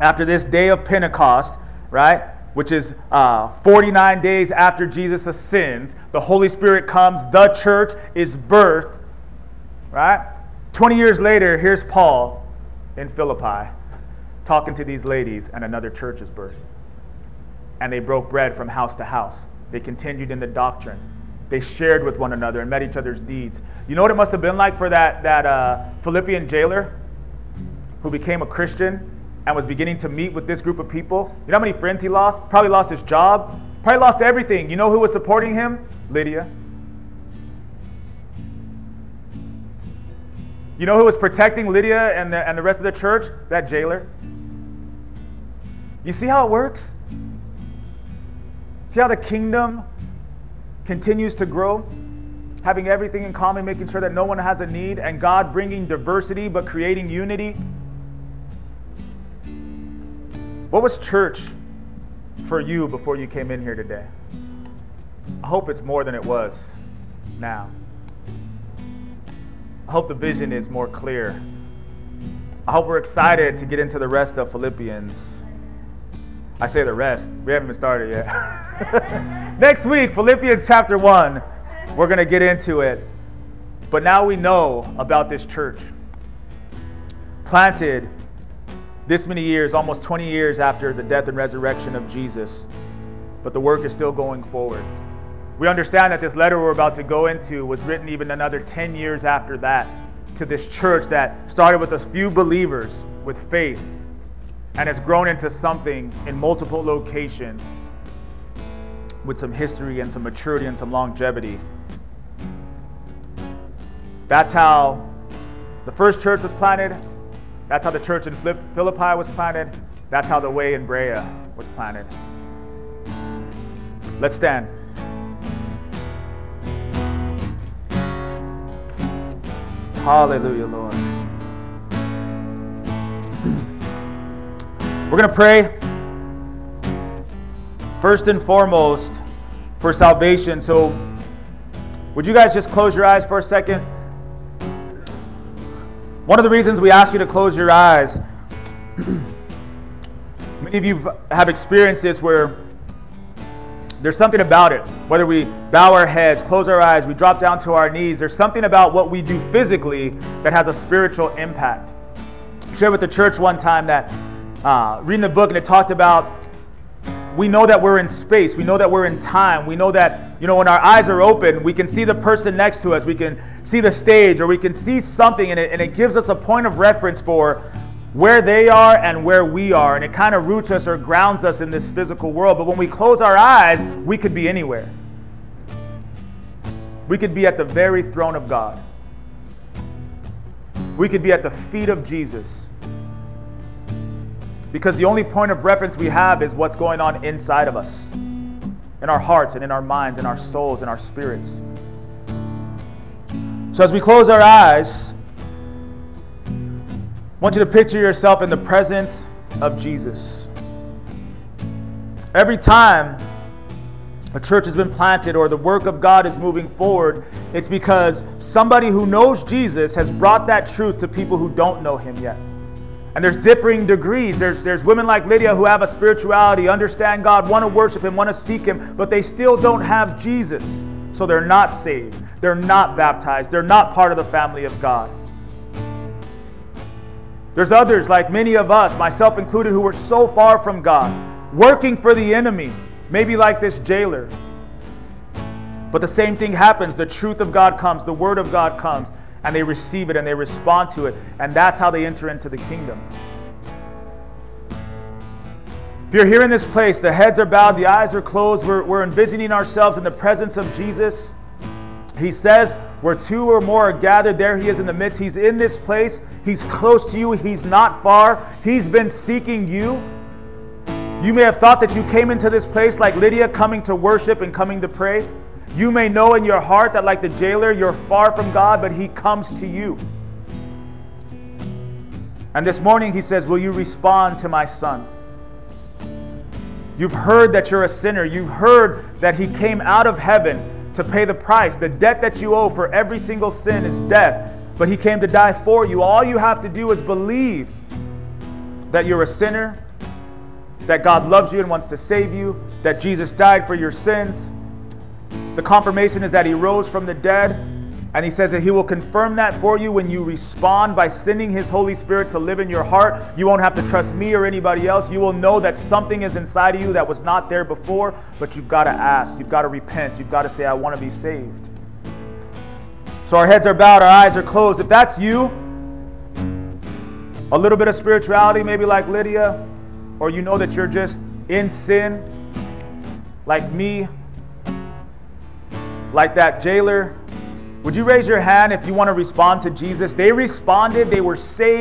after this day of Pentecost, right? Which is uh, forty-nine days after Jesus ascends. The Holy Spirit comes. The church is birthed. Right? twenty years later, here's Paul in Philippi talking to these ladies, and another church is birthed. And they broke bread from house to house. They continued in the doctrine. They shared with one another and met each other's deeds. You know what it must have been like for that, that uh, Philippian jailer who became a Christian and was beginning to meet with this group of people? You know how many friends he lost? Probably lost his job. Probably lost everything. You know who was supporting him? Lydia. You know who was protecting Lydia and the, and the rest of the church? That jailer. You see how it works? See how the kingdom continues to grow? Having everything in common, making sure that no one has a need, and God bringing diversity but creating unity. What was church for you before you came in here today? I hope it's more than it was now. I hope the vision is more clear. I hope we're excited to get into the rest of Philippians. I say the rest. We haven't even started yet. Next week, Philippians chapter one, we're going to get into it. But now we know about this church. Planted this many years, almost twenty years after the death and resurrection of Jesus. But the work is still going forward. We understand that this letter we're about to go into was written even another ten years after that to this church that started with a few believers with faith and has grown into something in multiple locations with some history and some maturity and some longevity. That's how the first church was planted. That's how the church in Philippi was planted. That's how the way in Berea was planted. Let's stand. Hallelujah, Lord. We're going to pray first and foremost for salvation. So would you guys just close your eyes for a second? One of the reasons we ask you to close your eyes, many of you have experienced this where there's something about it. Whether we bow our heads, close our eyes, we drop down to our knees, there's something about what we do physically that has a spiritual impact. I shared with the church one time that uh, reading the book, and it talked about we know that we're in space. We know that we're in time. We know that, you know, when our eyes are open, we can see the person next to us. We can see the stage, or we can see something in it, and it gives us a point of reference for where they are and where we are, and it kind of roots us or grounds us in this physical world. But when we close our eyes, we could be anywhere. We could be at the very throne of God. We could be at the feet of Jesus. Because the only point of reference we have is what's going on inside of us, in our hearts and in our minds, in our souls, in our spirits. So as we close our eyes, I want you to picture yourself in the presence of Jesus. Every time a church has been planted or the work of God is moving forward, it's because somebody who knows Jesus has brought that truth to people who don't know him yet. And there's differing degrees. There's, there's women like Lydia who have a spirituality, understand God, want to worship him, want to seek him, but they still don't have Jesus. So they're not saved. They're not baptized. They're not part of the family of God. There's others like many of us, myself included, who were so far from God, working for the enemy, maybe like this jailer. But the same thing happens. The truth of God comes. The word of God comes. And they receive it and they respond to it. And that's how they enter into the kingdom. If you're here in this place, the heads are bowed, the eyes are closed. We're, we're envisioning ourselves in the presence of Jesus. He says, where two or more are gathered, there he is in the midst. He's in this place. He's close to you. He's not far. He's been seeking you. You may have thought that you came into this place like Lydia, coming to worship and coming to pray. You may know in your heart that, like the jailer, you're far from God, but he comes to you. And this morning he says, will you respond to my son? You've heard that you're a sinner. You've heard that he came out of heaven to pay the price. The debt that you owe for every single sin is death, but he came to die for you. All you have to do is believe that you're a sinner, that God loves you and wants to save you, that Jesus died for your sins. The confirmation is that he rose from the dead, and he says that he will confirm that for you when you respond by sending his Holy Spirit to live in your heart. You won't have to trust me or anybody else. You will know that something is inside of you that was not there before, but you've got to ask. You've got to repent. You've got to say, I want to be saved. So our heads are bowed, our eyes are closed. If that's you, a little bit of spirituality, maybe like Lydia, or you know that you're just in sin, like me, like that jailer, would you raise your hand if you want to respond to Jesus? They responded, they were saved.